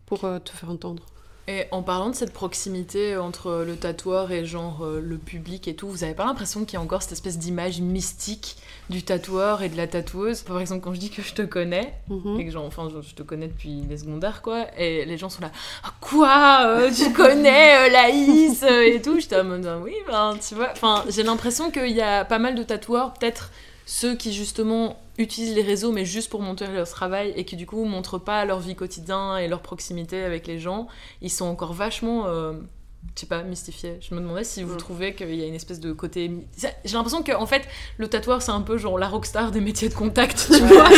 pour te faire entendre. Et en parlant de cette proximité entre le tatoueur et genre le public et tout, vous avez pas l'impression qu'il y a encore cette espèce d'image mystique du tatoueur et de la tatoueuse? Par exemple, quand je dis que je te connais, et que genre, je te connais depuis les secondaires, quoi, et les gens sont là, ah, quoi, tu connais Laïs et tout, j'étais en mode, oui, ben tu vois, enfin, j'ai l'impression qu'il y a pas mal de tatoueurs, peut-être ceux qui justement utilisent les réseaux mais juste pour montrer leur travail et qui du coup montrent pas leur vie quotidienne et leur proximité avec les gens, ils sont encore vachement, je sais pas, mystifiés. Je me demandais si vous trouvez qu'il y a une espèce de côté... J'ai l'impression qu'en fait, le tatoueur c'est un peu genre la rockstar des métiers de contact, tu vois.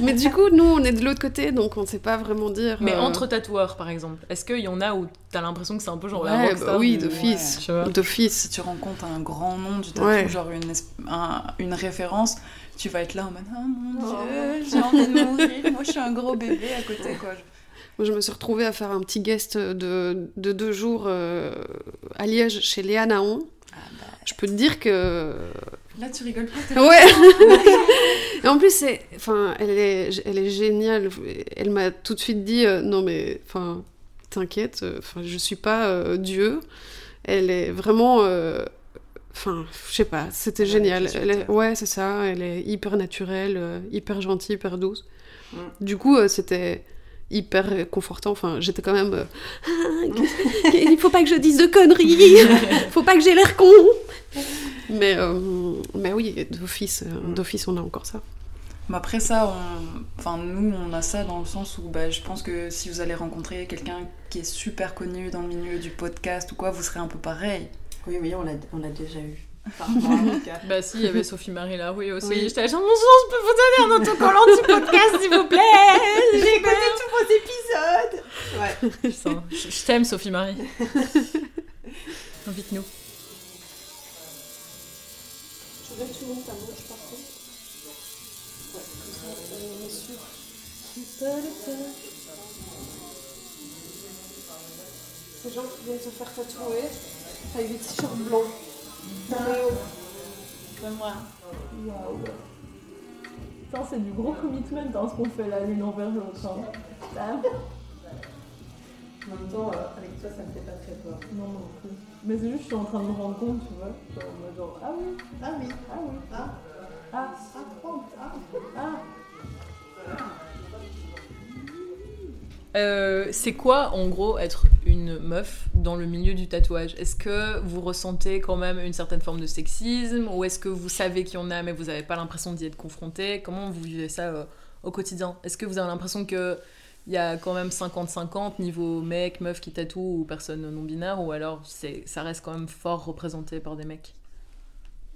Mais du coup, nous on est de l'autre côté donc on sait pas vraiment dire... Mais entre tatoueurs par exemple, est-ce qu'il y en a où t'as l'impression que c'est un peu genre la rockstar? Oui, d'office. Ouais. D'office. Si tu rencontres un grand nom du tatou, genre une référence... Tu vas être là en mode « Ah mon Dieu, j'ai envie de mourir, moi je suis un gros bébé à côté, quoi. » Moi je me suis retrouvée à faire un petit guest de 2 jours à Liège chez Léa Nahon. Ah bah... Je peux te dire que... Là tu rigoles pas, t'es ouais. Et en plus, elle est géniale. Elle m'a tout de suite dit « Non mais, t'inquiète, je suis pas Dieu. » Elle est vraiment... je sais pas, c'était génial. Elle est... Ouais, c'est ça, elle est hyper naturelle, hyper gentille, hyper douce. Mm. Du coup, c'était hyper confortant. Enfin, j'étais quand même... il faut pas que je dise de conneries, faut pas que j'ai l'air con. Mais oui, d'office, on a encore ça. Mais après ça, nous, on a ça dans le sens où je pense que si vous allez rencontrer quelqu'un qui est super connu dans le milieu du podcast ou quoi, vous serez un peu pareil. Oui, mais on l'a déjà eu. Bah si, il y avait Sophie-Marie Larrouy aussi. Oui. J'étais là, bonjour, je peux vous donner un autocollant du podcast, s'il vous plaît. J'ai écouté tous vos épisodes. Ouais. Putain, je t'aime, Sophie-Marie. Invite-nous. Je voudrais que tu montes ta bouche, par contre. Ouais, comme ça, on est sûr. ces gens qui viennent se faire tatouer avec des t-shirts blancs. Comme moi. Waouh. Ça, c'est du gros commitment dans ce qu'on fait là, l'une envers l'autre. En même temps, avec toi, ça me fait pas très peur. Non, non plus. Mais c'est juste que je suis en train de me rendre compte, tu vois. Genre, ah oui, ah oui, ah oui, ah, ah, ah, ah, ah. C'est quoi, en gros, être une meuf dans le milieu du tatouage? Est-ce que vous ressentez quand même une certaine forme de sexisme? Ou est-ce que vous savez qu'il y en a, mais vous n'avez pas l'impression d'y être confrontée? Comment vous vivez ça au quotidien? Est-ce que vous avez l'impression que... il y a quand même 50-50 niveau mec, meuf qui tatoue ou personne non-binaire, ou alors ça reste quand même fort représenté par des mecs?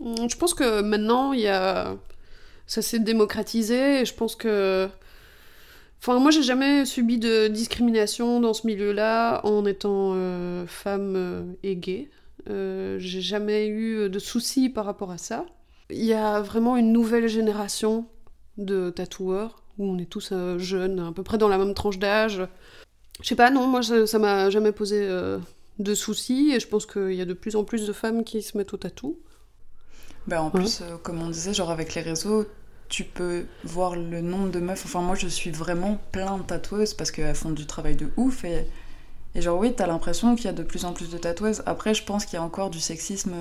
Je pense que maintenant, ça s'est démocratisé, et je pense que... Enfin, moi, j'ai jamais subi de discrimination dans ce milieu-là en étant femme et gay. J'ai jamais eu de soucis par rapport à ça. Il y a vraiment une nouvelle génération de tatoueurs, où on est tous jeunes, à peu près dans la même tranche d'âge. Je sais pas, non, moi ça m'a jamais posé de soucis, et je pense qu'il y a de plus en plus de femmes qui se mettent au tatou. Bah, en plus, comme on disait, genre avec les réseaux, tu peux voir le nombre de meufs. Enfin, moi je suis vraiment plein de tatoueuses parce qu'elles font du travail de ouf, et genre oui, t'as l'impression qu'il y a de plus en plus de tatoueuses. Après, je pense qu'il y a encore du sexisme,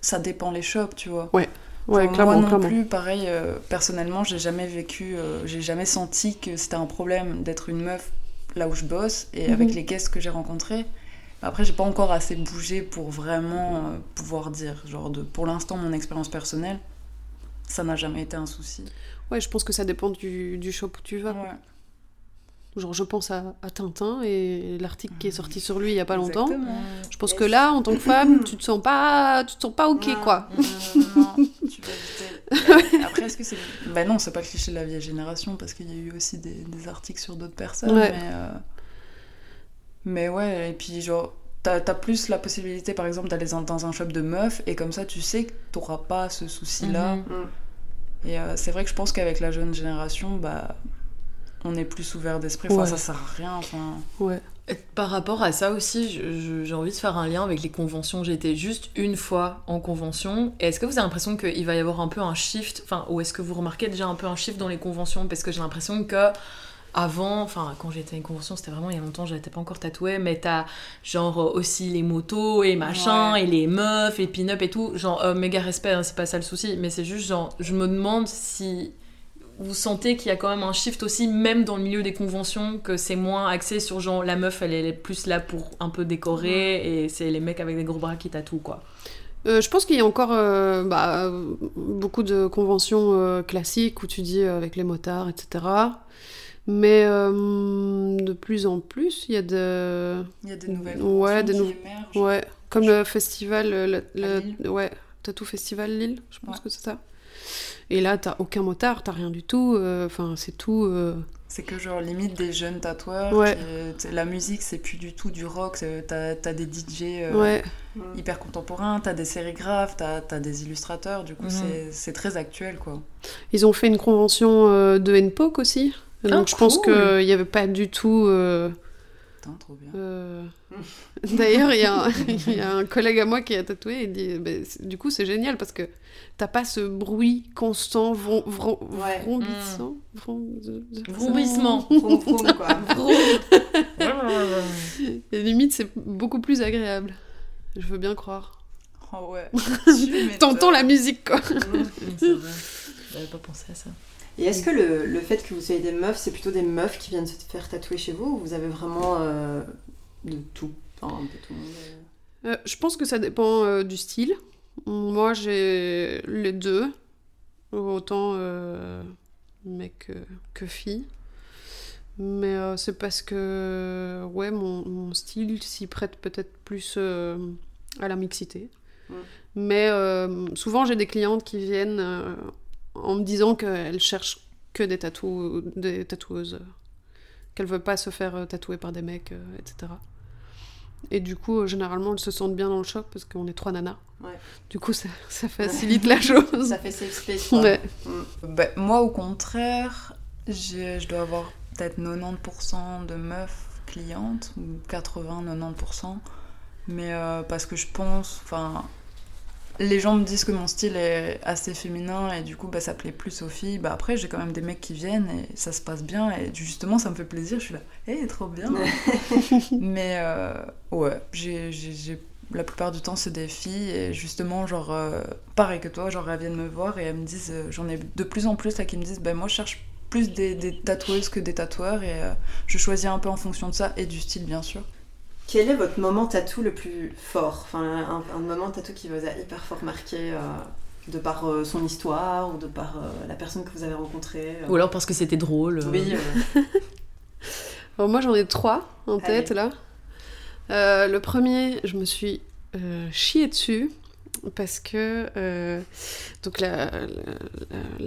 ça dépend les shops, tu vois. Ouais. Ouais, clairement, moi non clairement. Plus, pareil, personnellement, j'ai jamais vécu, j'ai jamais senti que c'était un problème d'être une meuf là où je bosse et avec les guests que j'ai rencontrés. Après, j'ai pas encore assez bougé pour vraiment pouvoir dire, genre, pour l'instant, mon expérience personnelle, ça n'a jamais été un souci. Ouais, je pense que ça dépend du shop où tu vas. Ouais. Genre, je pense à Tintin et l'article qui est sorti sur lui il y a pas longtemps. Exactement. Je pense que là, en tant que femme, tu te sens pas ok, quoi. Non. Tu vas éviter. Après, est-ce que c'est... Bah non, c'est pas le cliché de la vieille génération, parce qu'il y a eu aussi des articles sur d'autres personnes. Ouais. Mais ouais, et puis genre, t'as plus la possibilité, par exemple, d'aller dans un shop de meufs, et comme ça, tu sais que t'auras pas ce souci-là. Et c'est vrai que je pense qu'avec la jeune génération, bah... on est plus ouvert d'esprit, enfin, ça sert à rien. Enfin... Ouais. Par rapport à ça aussi, j'ai envie de faire un lien avec les conventions. J'ai été juste une fois en convention. Et est-ce que vous avez l'impression qu'il va y avoir un peu un shift, enfin, ou est-ce que vous remarquez déjà un peu un shift dans les conventions? Parce que j'ai l'impression que avant, enfin, quand j'étais à une convention, c'était vraiment il y a longtemps, j'étais pas encore tatouée, mais t'as genre aussi les motos et machin, et les meufs et pin-up et tout. Genre, méga respect, hein, c'est pas ça le souci, mais c'est juste genre, je me demande si... vous sentez qu'il y a quand même un shift aussi, même dans le milieu des conventions, que c'est moins axé sur genre la meuf, elle est plus là pour un peu décorer, et c'est les mecs avec des gros bras qui tatouent, quoi. Je pense qu'il y a encore beaucoup de conventions classiques où tu dis avec les motards, etc. Mais de plus en plus, il y a des nouvelles conventions qui émergent. Ouais, comme le festival... Tattoo Festival Lille, je pense que c'est ça. Et là, t'as aucun motard, t'as rien du tout. Enfin, c'est tout. C'est que genre limite des jeunes tatoueurs. Ouais. La musique, c'est plus du tout du rock. T'as des DJ hyper contemporains, t'as des sérigraphes, t'as des illustrateurs. Du coup, c'est très actuel, quoi. Ils ont fait une convention de NPOC aussi. Donc je pense qu'il n'y avait pas du tout. Putain, trop bien. D'ailleurs, il y a un collègue à moi qui a tatoué et dit du coup, c'est génial parce que t'as pas ce bruit constant, vrombissement. Et limite, c'est beaucoup plus agréable. Je veux bien croire. Oh ouais. T'entends la musique, quoi. J'avais pas pensé à ça. Et est-ce que le fait que vous soyez des meufs, c'est plutôt des meufs qui viennent se faire tatouer chez vous, ou vous avez vraiment de tout, un peu tout le monde Je pense que ça dépend du style. Moi, j'ai les deux, autant mec que fille. Mais c'est parce que mon style s'y prête peut-être plus à la mixité. Mais souvent, j'ai des clientes qui viennent... en me disant qu'elle cherche que des tatoueuses, qu'elle veut pas se faire tatouer par des mecs, etc. Et du coup, généralement, elles se sentent bien dans le shop parce qu'on est trois nanas. Ouais. Du coup, ça facilite la chose. Ça fait safe space. Ouais. Bah, moi, au contraire, je dois avoir peut-être 90% de meufs clientes, 80-90%, mais parce que je pense, enfin, les gens me disent que mon style est assez féminin et du coup bah, ça plaît plus aux filles. Bah, après j'ai quand même des mecs qui viennent et ça se passe bien et justement ça me fait plaisir, je suis là, hey, trop bien. Mais ouais, j'ai la plupart du temps c'est des filles et justement genre pareil que toi, genre elles viennent me voir et elles me disent, j'en ai de plus en plus là qui me disent bah, moi je cherche plus des tatoueuses que des tatoueurs et je choisis un peu en fonction de ça et du style bien sûr. Quel est votre moment tatou le plus fort, enfin, un moment tatou qui vous a hyper fort marqué de par son histoire ou de par la personne que vous avez rencontrée Ou alors parce que c'était drôle. Oui. Bon, moi j'en ai trois en Allez. Tête là. Le premier, je me suis chiée dessus parce que donc la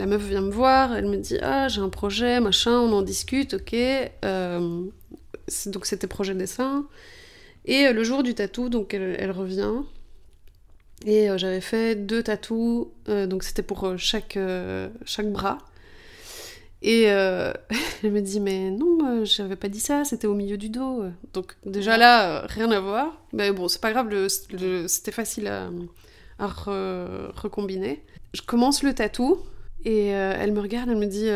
meuf vient me voir, elle me dit « Ah, j'ai un projet, machin, on en discute, ok. » Donc c'était projet dessin. Et le jour du tatou, donc elle revient. Et j'avais fait 2 tatous, donc c'était pour chaque bras. Et elle me dit, mais non, j'avais pas dit ça, c'était au milieu du dos. Donc déjà là, rien à voir. Mais bon, c'est pas grave, c'était facile à recombiner. Je commence le tatou, et elle me regarde, elle me dit,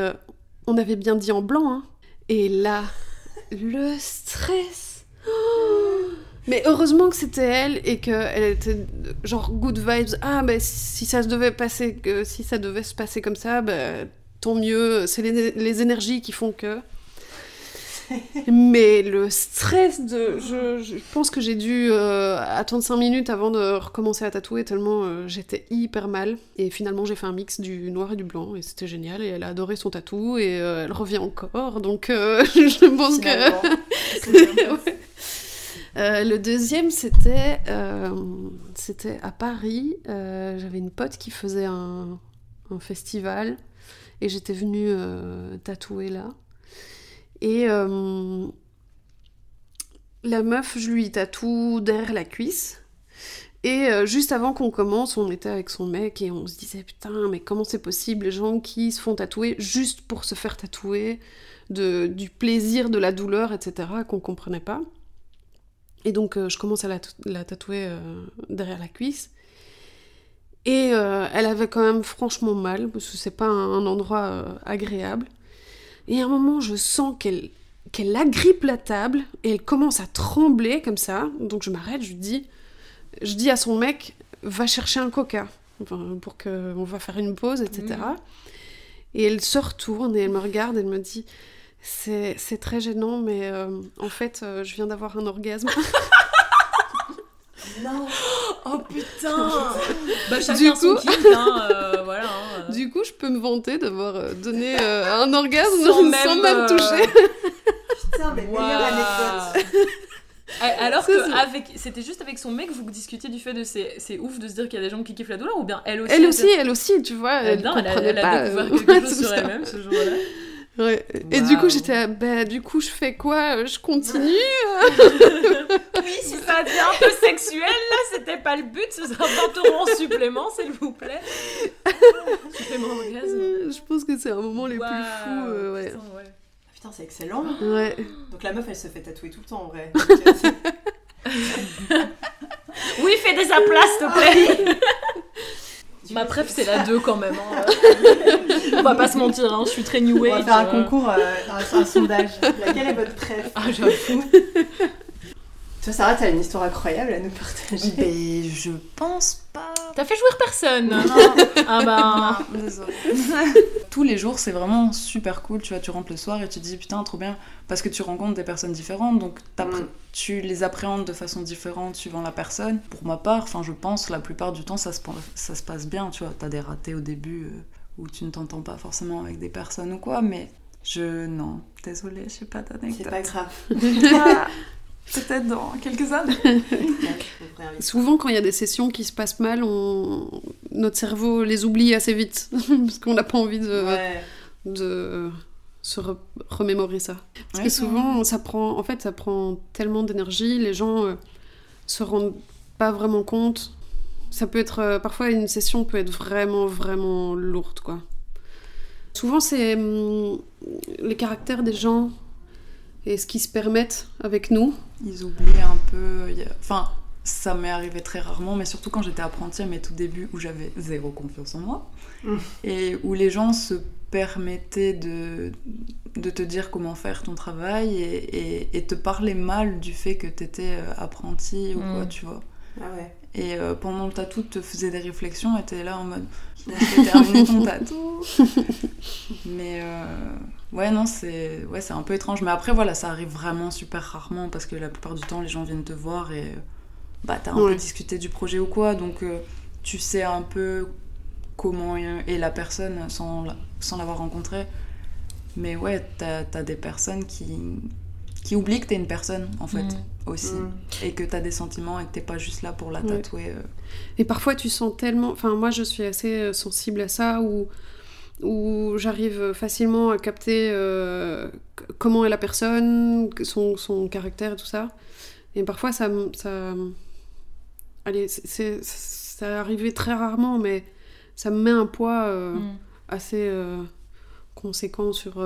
on avait bien dit en blanc, hein. Et là, le stress. Mais heureusement que c'était elle et qu'elle était genre good vibes. Ah, bah, si ça devait se passer comme ça, bah, tant mieux. C'est les énergies qui font que. Mais le stress de. Je pense que j'ai dû attendre 5 minutes avant de recommencer à tatouer, tellement j'étais hyper mal. Et finalement, j'ai fait un mix du noir et du blanc, et c'était génial. Et elle a adoré son tatou, et elle revient encore. Donc, je pense finalement, que. Ouais. Le deuxième, c'était à Paris. J'avais une pote qui faisait un festival, et j'étais venue tatouer là. Et la meuf, je lui tatoue derrière la cuisse. Et juste avant qu'on commence, on était avec son mec et on se disait « Putain, mais comment c'est possible, les gens qui se font tatouer juste pour se faire tatouer, du plaisir, de la douleur, etc. » qu'on comprenait pas. Et donc, je commence à la tatouer derrière la cuisse. Et elle avait quand même franchement mal, parce que c'est pas un endroit agréable. Et à un moment, je sens qu'elle agrippe la table et elle commence à trembler comme ça. Donc je m'arrête, je dis à son mec, va chercher un coca, enfin, pour qu'on va faire une pause, etc. Mmh. Et elle se retourne et elle me regarde, elle me dit, c'est très gênant, mais en fait, je viens d'avoir un orgasme. Non. Oh putain. Bah chacun son kiff, hein, voilà. Hein, Du coup, je peux me vanter d'avoir donné un orgasme sans même toucher. Putain, mais wow. Meilleure anecdote. Alors c'était juste avec son mec, vous discutiez du fait de c'est ouf de se dire qu'il y a des gens qui kiffent la douleur, ou bien elle aussi. Elle aussi, tu vois. Elle a découvert quelque chose sur elle-même ce jour-là. Ouais. Wow. Et du coup j'étais du coup je fais quoi, je continue. Oui, si ça devient un peu sexuel là, c'était pas le but, ce sera un torrent supplément s'il vous plaît. Supplément orgasme. Je pense que c'est un moment les plus fous ouais. Putain, ouais. Ah, putain, c'est excellent. Ouais. Donc la meuf elle se fait tatouer tout le temps en vrai. Oui, fais des aplats s'il te plaît. Ma préf, c'est la 2 quand même. Hein. On va pas se mentir, hein, je suis très new age. On va faire un concours, un sondage. Laquelle est votre préf ? Ah, j'avoue. Toi, Sarah, t'as une histoire incroyable à nous partager. Mais je pense pas. T'as fait jouer personne. Non. Ah ben. Désolée. Tous les jours, c'est vraiment super cool. Tu vois, tu rentres le soir et tu te dis putain, trop bien. Parce que tu rencontres des personnes différentes, donc tu les appréhendes de façon différente suivant la personne. Pour ma part, enfin, je pense la plupart du temps, ça se passe bien. Tu vois, t'as des ratés au début où tu ne t'entends pas forcément avec des personnes ou quoi, mais non, désolée, je sais pas d'anecdote. C'est pas grave. Peut-être dans quelques années. Souvent, quand il y a des sessions qui se passent mal, notre cerveau les oublie assez vite. Parce qu'on n'a pas envie de se remémorer ça. Parce que souvent, ça prend tellement d'énergie, les gens se rendent pas vraiment compte. Ça peut être... parfois, une session peut être vraiment, vraiment lourde, quoi. Souvent, c'est les caractères des gens... et ce qu'ils se permettent avec nous. Ils oublient un peu... Enfin, ça m'est arrivé très rarement, mais surtout quand j'étais apprentie à mes tout débuts, où j'avais zéro confiance en moi, et où les gens se permettaient de te dire comment faire ton travail et te parler mal du fait que t'étais apprentie ou quoi, tu vois. Ah ouais. Et pendant le tattoo, te faisais des réflexions et t'es là en mode « j'ai terminé ton tattoo !» Mais ouais, non, c'est un peu étrange. Mais après, voilà, ça arrive vraiment super rarement parce que la plupart du temps, les gens viennent te voir et bah, t'as un peu discuté du projet ou quoi. Donc tu sais un peu comment est la personne sans l'avoir rencontrée. Mais ouais, t'as des personnes qui oublient que t'es une personne, en fait, aussi. Et que t'as des sentiments et que t'es pas juste là pour la tatouer. Et parfois, tu sens tellement... Enfin, moi, je suis assez sensible à ça, où j'arrive facilement à capter comment est la personne, son caractère et tout ça. Et parfois, ça... Allez, ça arrivait très rarement, mais ça me met un poids assez conséquent sur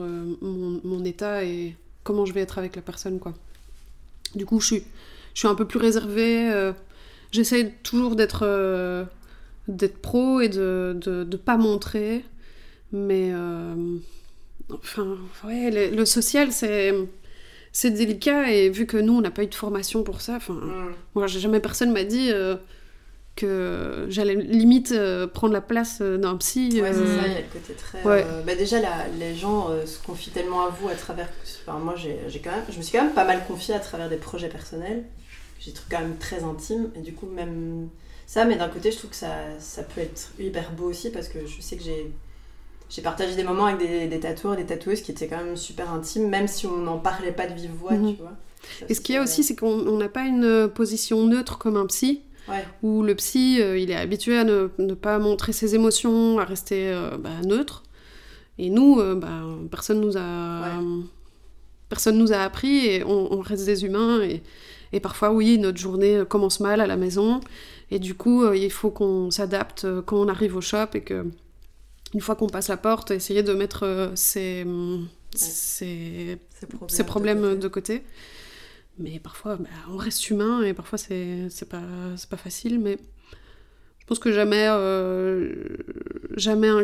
mon état et... comment je vais être avec la personne, quoi. Du coup, je suis un peu plus réservée. J'essaie toujours d'être pro et de pas montrer. Mais... enfin, ouais, le social, c'est délicat. Et vu que nous, on n'a pas eu de formation pour ça, moi, jamais personne m'a dit... que j'allais limite prendre la place d'un psy. Ouais, c'est ça, il y a le côté très... Ouais. Bah déjà, les gens se confient tellement à vous à travers... Enfin, moi, je me suis quand même pas mal confiée à travers des projets personnels. J'ai des trucs quand même très intimes. Et du coup, même ça, mais d'un côté, je trouve que ça peut être hyper beau aussi parce que je sais que j'ai partagé des moments avec des tatoueurs et des tatoueuses qui étaient quand même super intimes, même si on n'en parlait pas de vive voix, tu vois. Ça, et ce qu'il y a aussi, c'est qu'on n'a pas une position neutre comme un psy. Ouais. Où le psy, il est habitué à ne pas montrer ses émotions, à rester neutre. Et nous, personne nous a appris et on reste des humains. Et parfois, oui, notre journée commence mal à la maison. Et du coup, il faut qu'on s'adapte quand on arrive au shop et que, une fois qu'on passe la porte, essayer de mettre ses problèmes de côté. Mais parfois, on reste humain et parfois c'est pas facile. Mais je pense que jamais un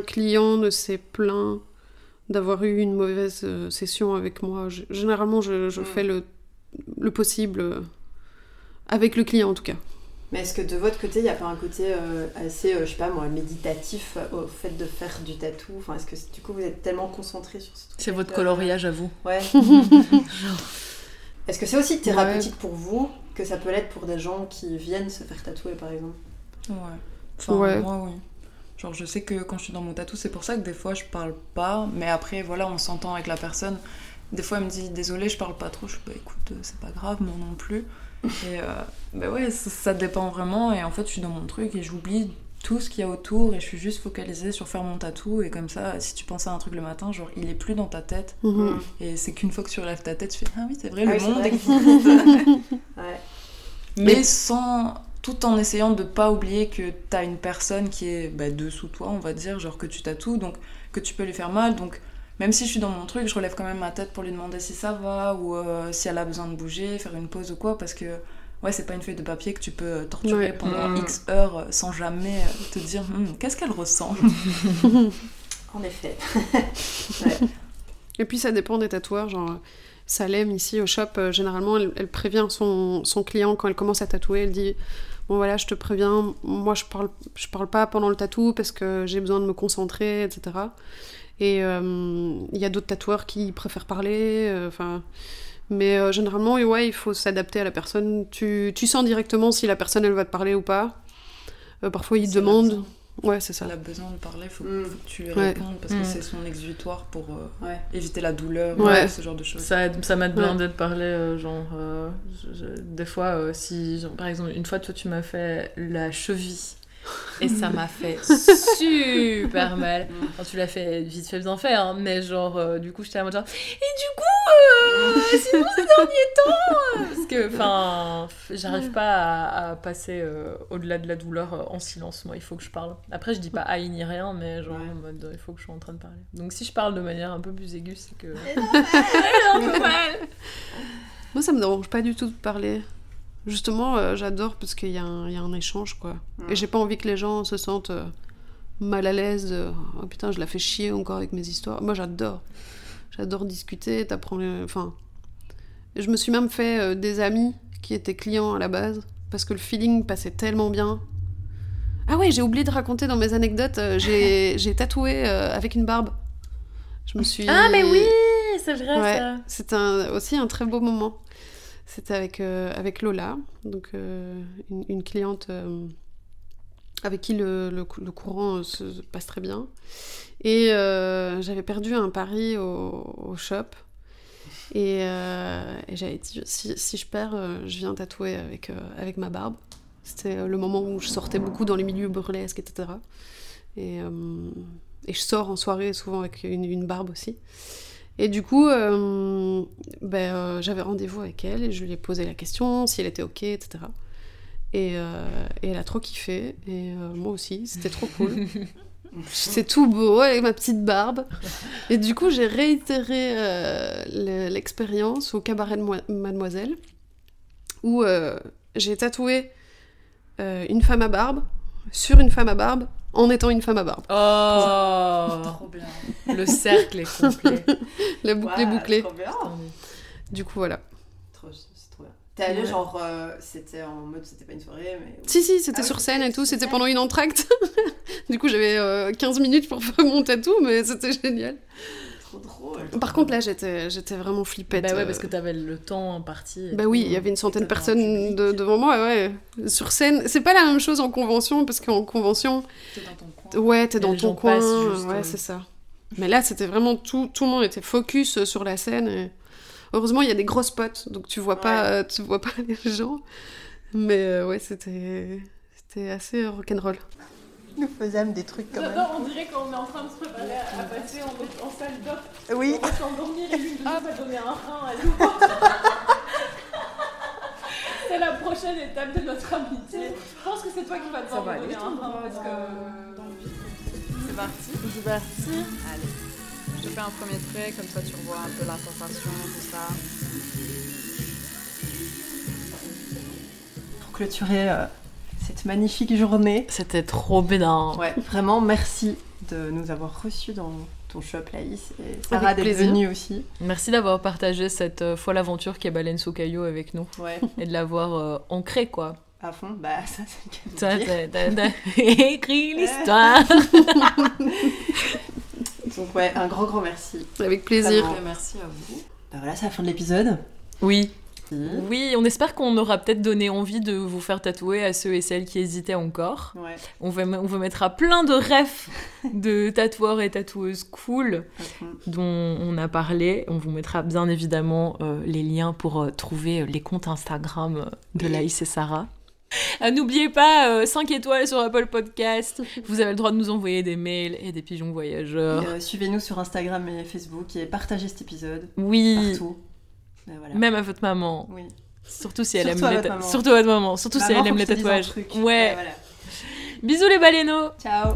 client ne s'est plaint d'avoir eu une mauvaise session avec moi. Généralement, je fais le possible avec le client en tout cas. Mais est-ce que de votre côté, il n'y a pas un côté assez, méditatif au fait de faire du tatou? Enfin, est-ce que du coup, vous êtes tellement concentré sur ce truc? C'est votre coloriage à vous. Ouais. Genre... Est-ce que c'est aussi thérapeutique pour vous que ça peut l'être pour des gens qui viennent se faire tatouer, par exemple? Ouais. Enfin, moi, oui. Genre, je sais que quand je suis dans mon tatou, c'est pour ça que des fois, je parle pas. Mais après, voilà, on s'entend avec la personne. Des fois, elle me dit « Désolée, je parle pas trop. » Je suis écoute, c'est pas grave, moi non plus. » Et ça dépend vraiment. Et en fait, je suis dans mon truc et j'oublie tout ce qu'il y a autour. Et je suis juste focalisée sur faire mon tatou. Et comme ça, si tu penses à un truc le matin, genre, il est plus dans ta tête. Mmh. Et c'est qu'une fois que tu relèves ta tête, tu fais « Ah oui, c'est vrai, le monde existe. » Mais tout en essayant de pas oublier que t'as une personne qui est dessous toi, on va dire, genre que tu tatoues, donc que tu peux lui faire mal. Donc même si je suis dans mon truc, je relève quand même ma tête pour lui demander si ça va ou si elle a besoin de bouger, faire une pause ou quoi, parce que c'est pas une feuille de papier que tu peux torturer pendant X heures sans jamais te dire qu'est-ce qu'elle ressent. En effet. Et puis ça dépend des tatoueurs, genre Salembe ici au shop, généralement elle prévient son client quand elle commence à tatouer, elle dit bon voilà, je te préviens, moi je parle pas pendant le tatou parce que j'ai besoin de me concentrer, etc. Et il y a d'autres tatoueurs qui préfèrent parler, mais généralement, il faut s'adapter à la personne. Tu sens directement si la personne, elle va te parler ou pas. Parfois, ils demandent... Ouais, c'est ça. Elle a besoin de parler, faut que tu lui répondes parce que c'est son exutoire pour éviter la douleur, ce genre de choses. Ça m'a demandé de parler, des fois, par exemple, une fois, toi, tu m'as fait la cheville. Et ça m'a fait super mal. Alors, tu l'as fait vite fait bien fait, hein, mais du coup, j'étais à moi genre... Et du coup, sinon ces derniers temps, parce que enfin j'arrive pas à passer au-delà de la douleur en silence. Moi, il faut que je parle. Après, je dis pas aïe ni rien, mais genre en mode il faut que je sois en train de parler. Donc si je parle de manière un peu plus aiguë, c'est que moi ça me dérange pas du tout de parler. Justement, j'adore parce qu'il y a un échange, quoi. Ouais. Et j'ai pas envie que les gens se sentent mal à l'aise. Oh putain, je la fais chier encore avec mes histoires. Moi, j'adore. J'adore discuter, t'apprends... Enfin, je me suis même fait des amis qui étaient clients à la base parce que le feeling passait tellement bien. Ah ouais, j'ai oublié de raconter dans mes anecdotes. J'ai tatoué avec une barbe. Je me suis... Ah mais oui, c'est vrai, ouais, ça. C'est aussi un très beau moment. C'était avec Lola, donc une cliente avec qui le courant se passe très bien. Et j'avais perdu un pari au shop. Et j'avais dit, si je perds, je viens tatouer avec ma barbe. C'était le moment où je sortais beaucoup dans les milieux burlesques, etc. Et je sors en soirée souvent avec une barbe aussi. Et du coup, j'avais rendez-vous avec elle et je lui ai posé la question, si elle était ok, etc. Et elle a trop kiffé, et moi aussi, c'était trop cool. C'était tout beau, avec ma petite barbe. Et du coup, j'ai réitéré l'expérience au cabaret de Mademoiselle, où j'ai tatoué une femme à barbe, sur une femme à barbe, en étant une femme à barbe. Oh, trop bien. Le cercle est complet. La boucle est bouclée. Trop bien. Du coup, voilà. C'est trop bien. T'es allée genre... c'était en mode... C'était pas une soirée, mais... Si, c'était sur scène et tout. C'était pendant une entracte. Du coup, j'avais 15 minutes pour faire mon tatou, mais c'était génial. Trop drôle. Par contre, là, j'étais vraiment flippette. Bah ouais, parce que t'avais le temps imparti. Bah oui, il y avait une centaine de personnes devant moi, ouais. Sur scène, c'est pas la même chose en convention, parce qu'en convention... T'es dans ton coin. Ouais, t'es dans ton coin, ouais, c'est ça. Mais là, c'était vraiment tout le monde était focus sur la scène. Et... Heureusement, il y a des gros spots, donc tu vois pas les gens. Mais ouais, c'était assez rock'n'roll. Nous faisions des trucs quand même. On dirait qu'on est en train de se préparer à passer en salle d'op. Oui. On va s'endormir et l'une de nous va donner un rein à l'autre. C'est la prochaine étape de notre amitié. Je pense que c'est toi qui vas devoir me donner un rein parce que... Dans le vide. C'est parti. C'est parti. Allez. Je fais un premier trait, comme ça tu revois un peu la sensation, tout ça. Pour clôturer... cette magnifique journée. C'était trop bien. Ouais, vraiment, merci de nous avoir reçus dans ton shop, Laïs. Et Sarah, d'être venue aussi. Merci d'avoir partagé cette folle aventure qui est Baleine sous caillou avec nous. Ouais. Et de l'avoir ancrée, quoi. À fond, bah ça, c'est le cas de t'as écrit l'histoire. Donc ouais, un grand merci. Avec plaisir. Vraiment. Merci à vous. Bah voilà, c'est la fin de l'épisode. Oui. Oui, on espère qu'on aura peut-être donné envie de vous faire tatouer à ceux et celles qui hésitaient encore. Ouais. On vous mettra plein de refs de tatoueurs et tatoueuses cool dont on a parlé. On vous mettra bien évidemment les liens pour trouver les comptes Instagram de Laïs et Sarah. N'oubliez pas 5 étoiles sur Apple Podcast. Vous avez le droit de nous envoyer des mails et des pigeons voyageurs. Suivez-nous sur Instagram et Facebook et partagez cet épisode partout. Voilà. Même à votre maman. Oui. Surtout si elle aime les tatouages. Surtout si elle aime les tatouages. Ouais. Voilà. Bisous les baleineaux. Ciao.